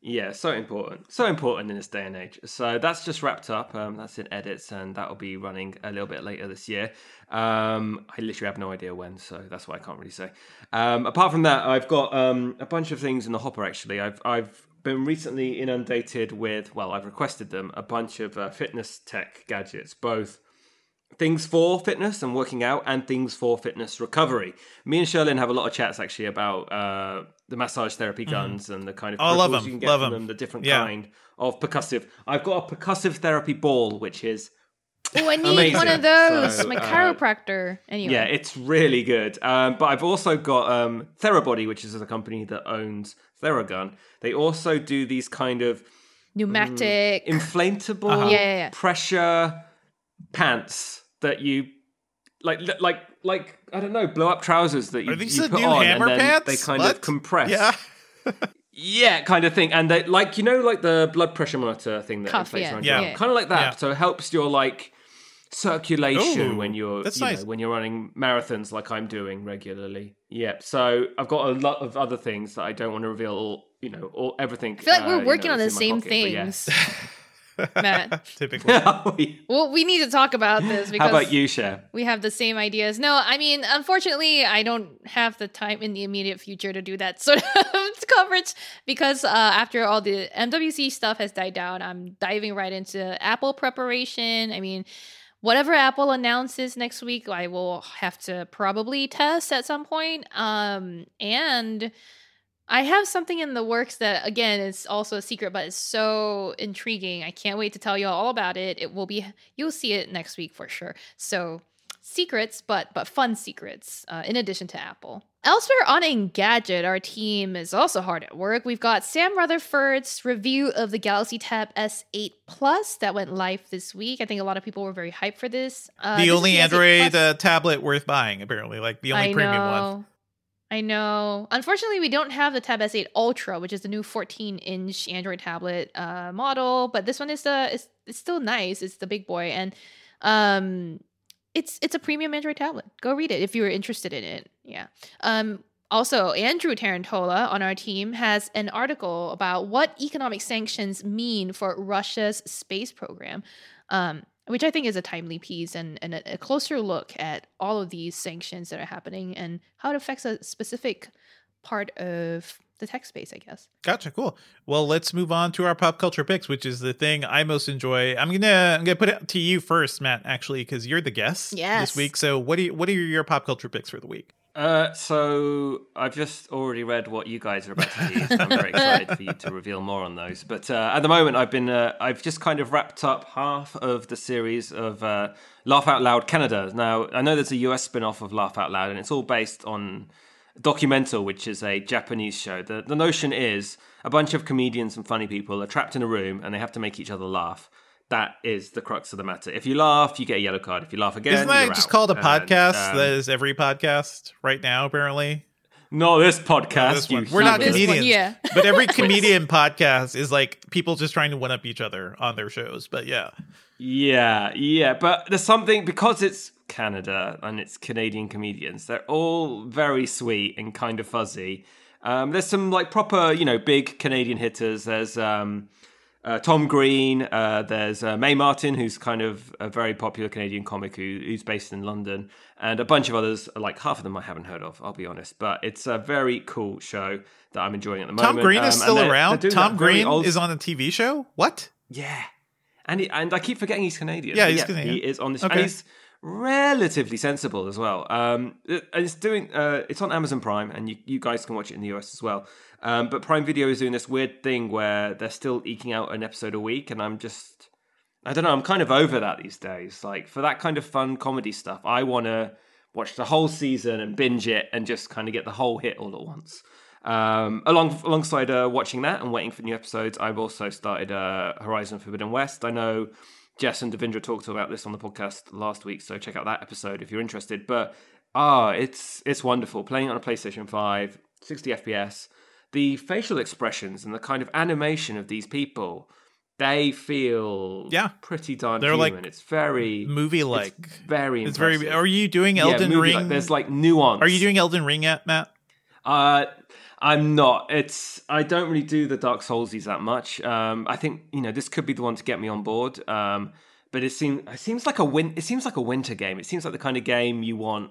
Yeah, so important. So important in this day and age. So that's just wrapped up. Um, that's in edits, and that'll be running a little bit later this year. Um, I literally have no idea when, so that's why I can't really say. Um, apart from that, I've got um, a bunch of things in the hopper, actually. I've I've been recently inundated with, well, I've requested them, a bunch of uh, fitness tech gadgets, both things for fitness and working out and things for fitness recovery. Me and Sherlyn have a lot of chats actually about uh, the massage therapy guns mm. and the kind of oh, love them. you can get love from them, them the different yeah. kind of percussive. I've got a percussive therapy ball, which is Oh, I need amazing. one of those. So, My chiropractor. Uh, anyway. Yeah, it's really good. Um, but I've also got um, Therabody, which is a company that owns Theragun. They also do these kind of pneumatic, um, inflatable uh-huh. yeah, yeah, yeah. pressure pants. That you like, like, like I don't know, blow up trousers that you, Are these you the put new on, hammer and then pants? they kind what? of compress, yeah, yeah, kind of thing. And they like, you know, like the blood pressure monitor thing that Cuff, inflates yeah. around yeah. your arm, kind of like that. Yeah. So it helps your like circulation Ooh, when you're, that's you nice. know, when you're running marathons, like I'm doing regularly. Yeah. So I've got a lot of other things that I don't want to reveal. All you know, all everything. I feel like we're uh, working you know, on the same pocket, things. Matt. Typically. Oh, yeah. Well, we need to talk about this because How about you, Cher? we have the same ideas. No, I mean, unfortunately, I don't have the time in the immediate future to do that sort of coverage because uh, after all the M W C stuff has died down, I'm diving right into Apple preparation. I mean, whatever Apple announces next week, I will have to probably test at some point. Um, and... I have something in the works that, again, is also a secret, but it's so intriguing. I can't wait to tell you all about it. It will be, you'll see it next week for sure. So secrets, but but fun secrets, uh, in addition to Apple. Elsewhere on Engadget, our team is also hard at work. We've got Sam Rutherford's review of the Galaxy Tab S eight Plus that went live this week. I think a lot of people were very hyped for this. Uh, the this only Android uh, tablet worth buying, apparently, like the only I premium know. one. I know. Unfortunately, we don't have the Tab S eight Ultra, which is the new fourteen-inch Android tablet uh, model. But this one is the it's, it's still nice. It's the big boy, and um, it's it's a premium Android tablet. Go read it if you were interested in it. Yeah. Um, also, Andrew Tarantola on our team has an article about what economic sanctions mean for Russia's space program. Um, Which I think is a timely piece and, and a, a closer look at all of these sanctions that are happening and how it affects a specific part of the tech space, I guess. Gotcha. Cool. Well, let's move on to our pop culture picks, which is the thing I most enjoy. I'm gonna I'm gonna put it to you first, Matt, actually, because you're the guest yes. this week. So what do you, what are your pop culture picks for the week? Uh, so I've just already read what you guys are about to see. So I'm very excited for you to reveal more on those. But uh, at the moment, I've been uh, I've just kind of wrapped up half of the series of uh, Laugh Out Loud Canada. Now I know there's a U S spin-off of Laugh Out Loud, and it's all based on Documental, which is a Japanese show. The the notion is a bunch of comedians and funny people are trapped in a room and they have to make each other laugh. That is the crux of the matter. If you laugh, you get a yellow card. If you laugh again, isn't that you're just out. called a podcast? And, um, that is every podcast right now, apparently. No, this podcast. No, this We're not this comedians. One, yeah. But every comedian podcast is like people just trying to one up each other on their shows. But yeah. Yeah, yeah. But there's something, because it's Canada and it's Canadian comedians, they're all very sweet and kind of fuzzy. Um, there's some like proper, you know, big Canadian hitters. There's um, uh, Tom Green. Uh, there's uh, Mae Martin, who's kind of a very popular Canadian comic who, who's based in London, and a bunch of others. Like half of them I haven't heard of, I'll be honest. But it's a very cool show that I'm enjoying at the moment. Tom Green um, is still they're, around. They're Tom Green old... is on a T V show. What? Yeah, and he, and I keep forgetting he's Canadian. Yeah, he's yeah, Canadian. He is on this. Okay. And he's relatively sensible as well. Um, it's doing. Uh, it's on Amazon Prime, and you, you guys can watch it in the U S as well. Um, but Prime Video is doing this weird thing where they're still eking out an episode a week, and I'm just, I don't know. I'm kind of over that these days. Like for that kind of fun comedy stuff, I want to watch the whole season and binge it, and just kind of get the whole hit all at once. Um, along alongside uh, watching that and waiting for new episodes, I've also started uh, Horizon Forbidden West. I know Jess and Devindra talked about this on the podcast last week, so check out that episode if you're interested. But ah, it's it's wonderful. Playing it on a PlayStation five, sixty F P S, the facial expressions and the kind of animation of these people, they feel yeah. pretty darn They're human. Like it's very movie-like. It's very it's impressive. Very. Are you doing Elden yeah, Ring? There's like nuance. Are you doing Elden Ring, at Matt? Uh, I'm not. It's I don't really do the Dark Soulsies that much. Um, I think you know this could be the one to get me on board. Um, but it seems it seems like a win. It seems like a winter game. It seems like the kind of game you want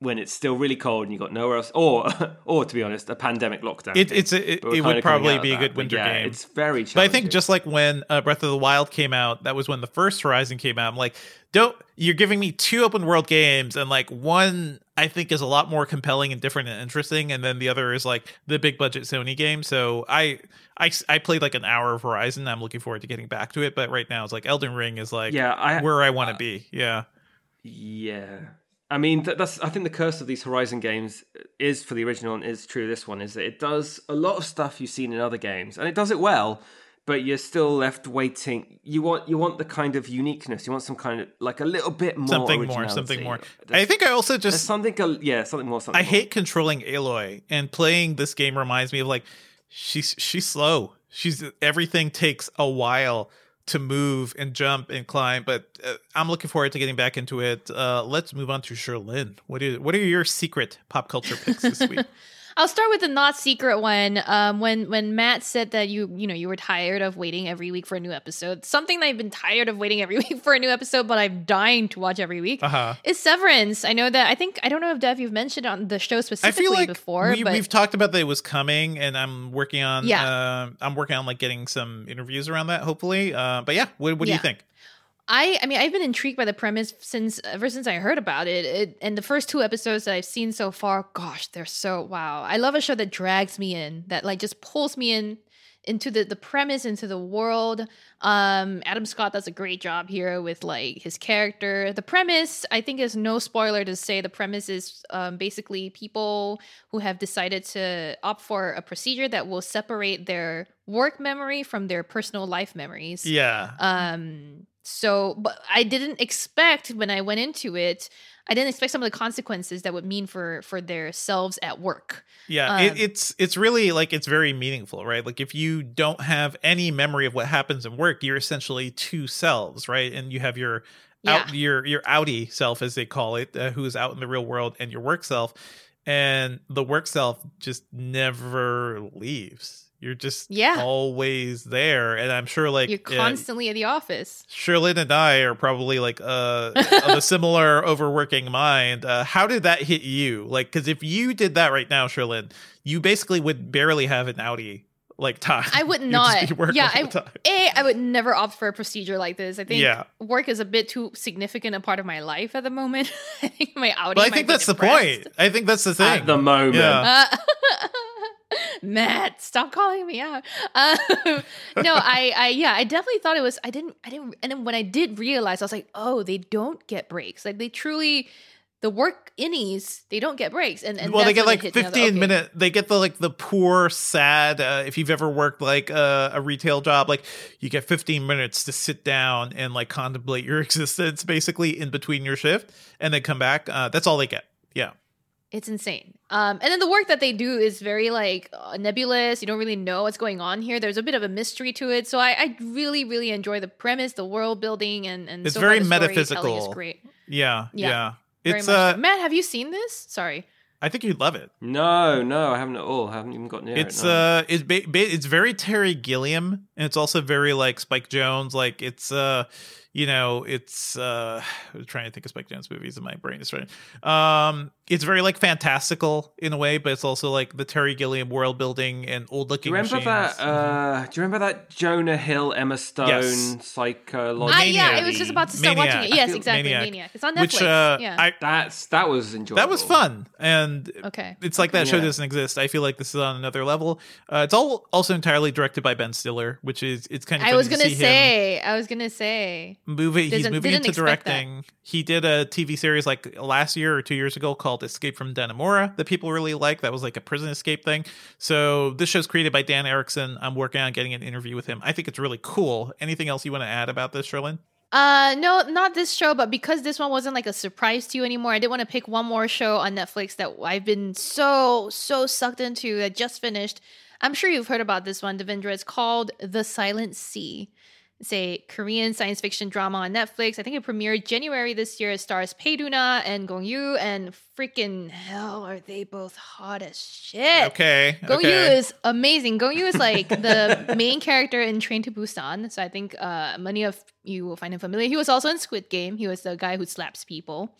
when it's still really cold and you got nowhere else. Or or to be honest, a pandemic lockdown. It, it's a, it, it would probably be a good winter yeah, game. It's very challenging. But I think just like when uh, Breath of the Wild came out, that was when the first Horizon came out. I'm like, don't you're giving me two open world games and like one I think is a lot more compelling and different and interesting. And then the other is like the big budget Sony game. So I, I, I played like an hour of Horizon. I'm looking forward to getting back to it. But right now it's like Elden Ring is like yeah, I, where I want to uh, be. Yeah. Yeah. I mean, that, that's, I think the curse of these Horizon games is for the original and is true. This one is that it does a lot of stuff you've seen in other games and it does it well, but you're still left waiting. You want, you want the kind of uniqueness. You want some kind of like a little bit more, something more, something more. There's, I think I also just something, yeah, something more. Something I more. hate controlling Aloy, and playing this game reminds me of like she's she's slow. She's everything takes a while to move and jump and climb. But uh, I'm looking forward to getting back into it. Uh, let's move on to Sherlyn. What is what are your secret pop culture picks this week? I'll start with the not secret one. Um, when when Matt said that you you know you were tired of waiting every week for a new episode, something that I've been tired of waiting every week for a new episode, but I'm dying to watch every week uh-huh. is Severance. I know that I think I don't know if Dev you've mentioned on the show specifically I feel like before. We, but we've talked about that it was coming, and I'm working on yeah. uh, I'm working on like getting some interviews around that hopefully. Uh, but yeah, what, what do yeah. you think? I, I mean, I've been intrigued by the premise since ever since I heard about it. it. And the first two episodes that I've seen so far, gosh, they're so wow. I love a show that drags me in, that like just pulls me in into the, the premise, into the world. Um, Adam Scott does a great job here with like his character. The premise, I think is no spoiler to say the premise is um, basically people who have decided to opt for a procedure that will separate their work memory from their personal life memories. Yeah. Um. So, but I didn't expect when I went into it, I didn't expect some of the consequences that would mean for for their selves at work. Yeah, um, it, it's it's really like it's very meaningful, right? Like if you don't have any memory of what happens in work, you're essentially two selves, right? And you have your yeah. out your your outie self, as they call it, uh, who is out in the real world, and your work self, and the work self just never leaves. You're just yeah. always there. And I'm sure like you're constantly yeah, at the office. Sherlyn and I are probably like uh, of a similar overworking mind. Uh, how did that hit you? Like, because if you did that right now, Sherlyn, you basically would barely have an outie like time. I would not. Yeah, I, a, I would never opt for a procedure like this. I think yeah. work is a bit too significant a part of my life at the moment. I think my outie But I think that's depressed. the point. I think that's the thing. At the moment. Yeah. Uh, Matt, stop calling me out. Um, no, I, I, yeah, I definitely thought it was. I didn't, I didn't, and then when I did realize, I was like, oh, they don't get breaks. Like they truly, the work innies, they don't get breaks. And, and well, they get like fifteen minute. They get the like the poor, sad. Uh, if you've ever worked like uh, a retail job, like you get fifteen minutes to sit down and like contemplate your existence, basically in between your shift, and then come back. Uh, that's all they get. Yeah. It's insane. Um, and then the work that they do is very like uh, nebulous. You don't really know what's going on here. There's a bit of a mystery to it. So I, I really, really enjoy the premise, the world building, and, and it's so very metaphysical. It's great. Yeah, yeah. yeah. Very it's uh, so. Matt, have you seen this? Sorry. I think you'd love it. No, no, I haven't at all. I haven't even gotten near it's, it. No. Uh, it's ba- ba- it's very Terry Gilliam, and it's also very like Spike Jonze. Like it's, uh, you know, it's. Uh, I'm trying to think of Spike Jonze movies, and my brain is running. Um, it's very like fantastical in a way, but it's also like the Terry Gilliam world building and old looking. Do you remember machines. that? Uh, do you remember that Jonah Hill, Emma Stone, yes. psychological? Uh, yeah, I was just about to start Maniac. watching it. Yes, exactly. Maniac. Maniac. It's on Netflix. Which, uh, yeah, I, that's that was enjoyable. That was fun and. And okay. It's like that yeah. show doesn't exist. I feel like this is on another level. Uh, it's all also entirely directed by Ben Stiller, which is it's kind of. I was gonna to say. I was gonna say. Movie. He's moving into directing. That. He did a T V series like last year or two years ago called "Escape from Dannemora" that people really like. That was like a prison escape thing. So this show's created by Dan Erickson. I'm working on getting an interview with him. I think it's really cool. Anything else you want to add about this, Sherlyn? Uh, no, not this show, but because this one wasn't like a surprise to you anymore, I did want to pick one more show on Netflix that I've been so, so sucked into that just finished. I'm sure you've heard about this one, Devindra. It's called The Silent Sea. It's a Korean science fiction drama on Netflix. I think it premiered January this year. It stars Paeduna and Gong Yoo, and freaking hell, are they both hot as shit. Okay. Gong okay. Yoo is amazing. Gong Yoo is like the main character in Train to Busan. So I think uh, many of you will find him familiar. He was also in Squid Game. He was the guy who slaps people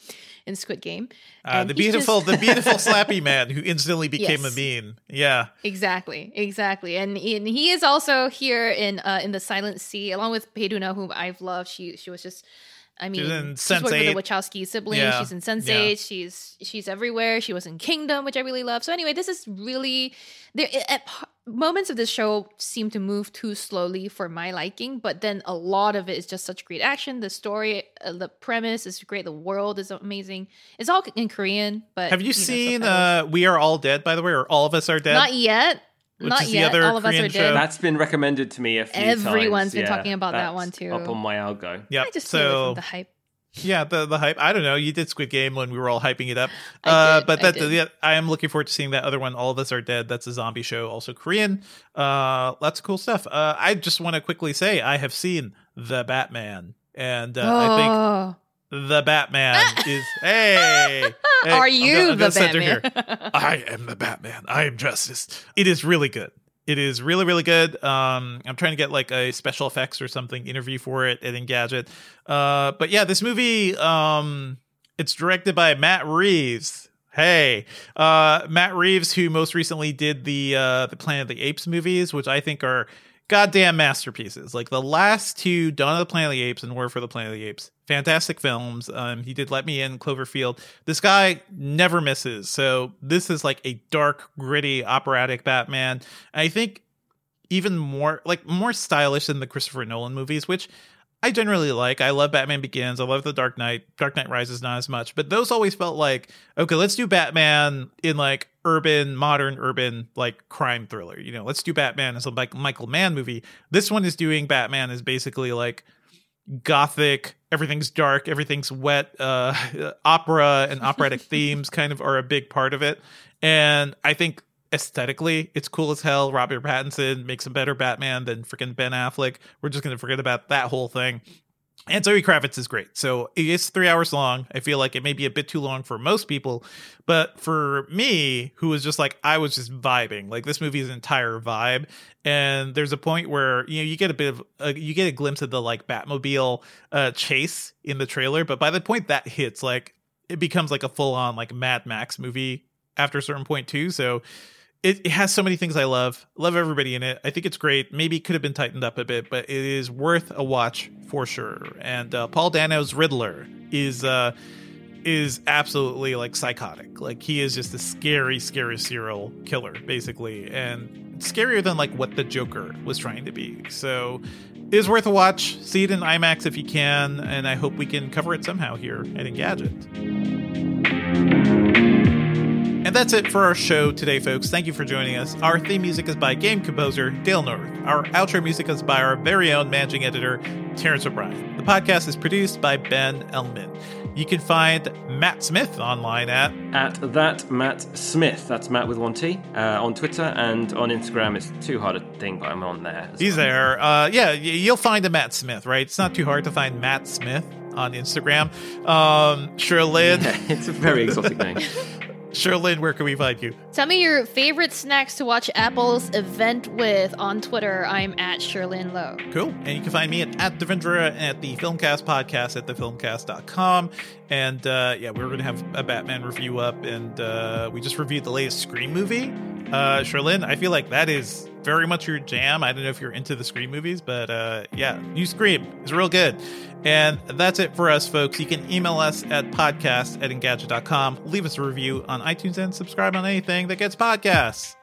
in Squid Game. Uh, the beautiful, just... the beautiful slappy man who instantly became yes. a meme. Yeah. Exactly. Exactly. And, and he is also here in uh, in The Silent Sea, along with Paeduna, whom I've loved. She she was just, I mean, she's, in she's worked with the Wachowski siblings. Yeah. She's in Sense eight. Yeah. She's she's everywhere. She was in Kingdom, which I really love. So anyway, this is really there. At moments of this show seem to move too slowly for my liking, but then a lot of it is just such great action. The story, uh, the premise is great. The world is amazing. It's all in Korean. But have you, you know, seen uh, We Are All Dead? By the way, or All of Us Are Dead? Not yet. Which Not yet. All of Korean us are dead. That's been recommended to me a few Everyone's times. Everyone's been yeah, talking about that one too. Up on my algo. Yeah. I just so, the hype. Yeah, the the hype. I don't know. You did Squid Game when we were all hyping it up. I uh, did, but that I, did. Yeah, I am looking forward to seeing that other one. All of Us Are Dead. That's a zombie show, also Korean. Uh, lots of cool stuff. Uh, I just want to quickly say I have seen The Batman, and uh, oh. I think The Batman is hey. Hey, Are you I'm gonna, I'm the Batman? Here. I am the Batman. I am justice. It is really good. It is really, really good. Um, I'm trying to get like a special effects or something interview for it at Engadget. Uh, but yeah, this movie, um, it's directed by Matt Reeves. Hey, uh, Matt Reeves, who most recently did the uh, the Planet of the Apes movies, which I think are goddamn masterpieces. Like the last two, Dawn of the Planet of the Apes and War for the Planet of the Apes. Fantastic films. Um, he did Let Me In, Cloverfield. This guy never misses. So this is like a dark, gritty, operatic Batman. I think even more, like more stylish than the Christopher Nolan movies, which I generally like. I love Batman Begins. I love The Dark Knight. Dark Knight Rises not as much, but those always felt like, okay, let's do Batman in like urban, modern, urban, like crime thriller. You know, let's do Batman as a like Michael Mann movie. This one is doing Batman is basically like gothic, everything's dark, everything's wet, uh opera and operatic themes kind of are a big part of it, and I think aesthetically it's cool as hell. Robert Pattinson makes a better Batman than freaking Ben Affleck. We're just gonna forget about that whole thing. And Zoe Kravitz is great. So it is three hours long. I feel like it may be a bit too long for most people, but for me, who was just like, I was just vibing. Like this movie is an entire vibe. And there's a point where, you know, you get a bit of, uh, you get a glimpse of the like Batmobile uh, chase in the trailer. But by the point that hits, like it becomes like a full on like Mad Max movie after a certain point too. So it, it has so many things I love. Love everybody in it. I think it's great. Maybe it could have been tightened up a bit, but it is worth a watch for sure. And uh, Paul Dano's Riddler is... Uh, is absolutely like psychotic. Like he is just a scary scary serial killer basically, and scarier than like what the Joker was trying to be. So it is worth a watch. See it in IMAX if you can, and I hope we can cover it somehow here at Engadget. And that's it for our show today, folks. Thank you for joining us. Our theme music is by game composer Dale North. Our outro music is by our very own managing editor Terrence O'Brien. The podcast is produced by Ben Ellman. You can find Mat Smith online at... At that Mat Smith. That's Matt with one T. Uh, on Twitter and on Instagram. It's too hard a thing, but I'm on there. He's well. there. Uh, yeah, you'll find a Mat Smith, right? It's not too hard to find Mat Smith on Instagram. Um, Sherlyn. Yeah, it's a very exotic name. Sherlyn, where can we find you? Tell me your favorite snacks to watch Apple's event with on Twitter. I'm at Sherlyn Low. Cool. And you can find me at, at Devindra at the Filmcast podcast at the filmcast dot com. And uh, yeah, we're going to have a Batman review up. And uh, we just reviewed the latest Scream movie. Uh, Sherlyn, I feel like that is very much your jam. I don't know if you're into the Scream movies, but uh, yeah, new Scream is real good. And that's it for us, folks. You can email us at podcast at engadget dot com. Leave us a review on iTunes and subscribe on anything that gets podcasts.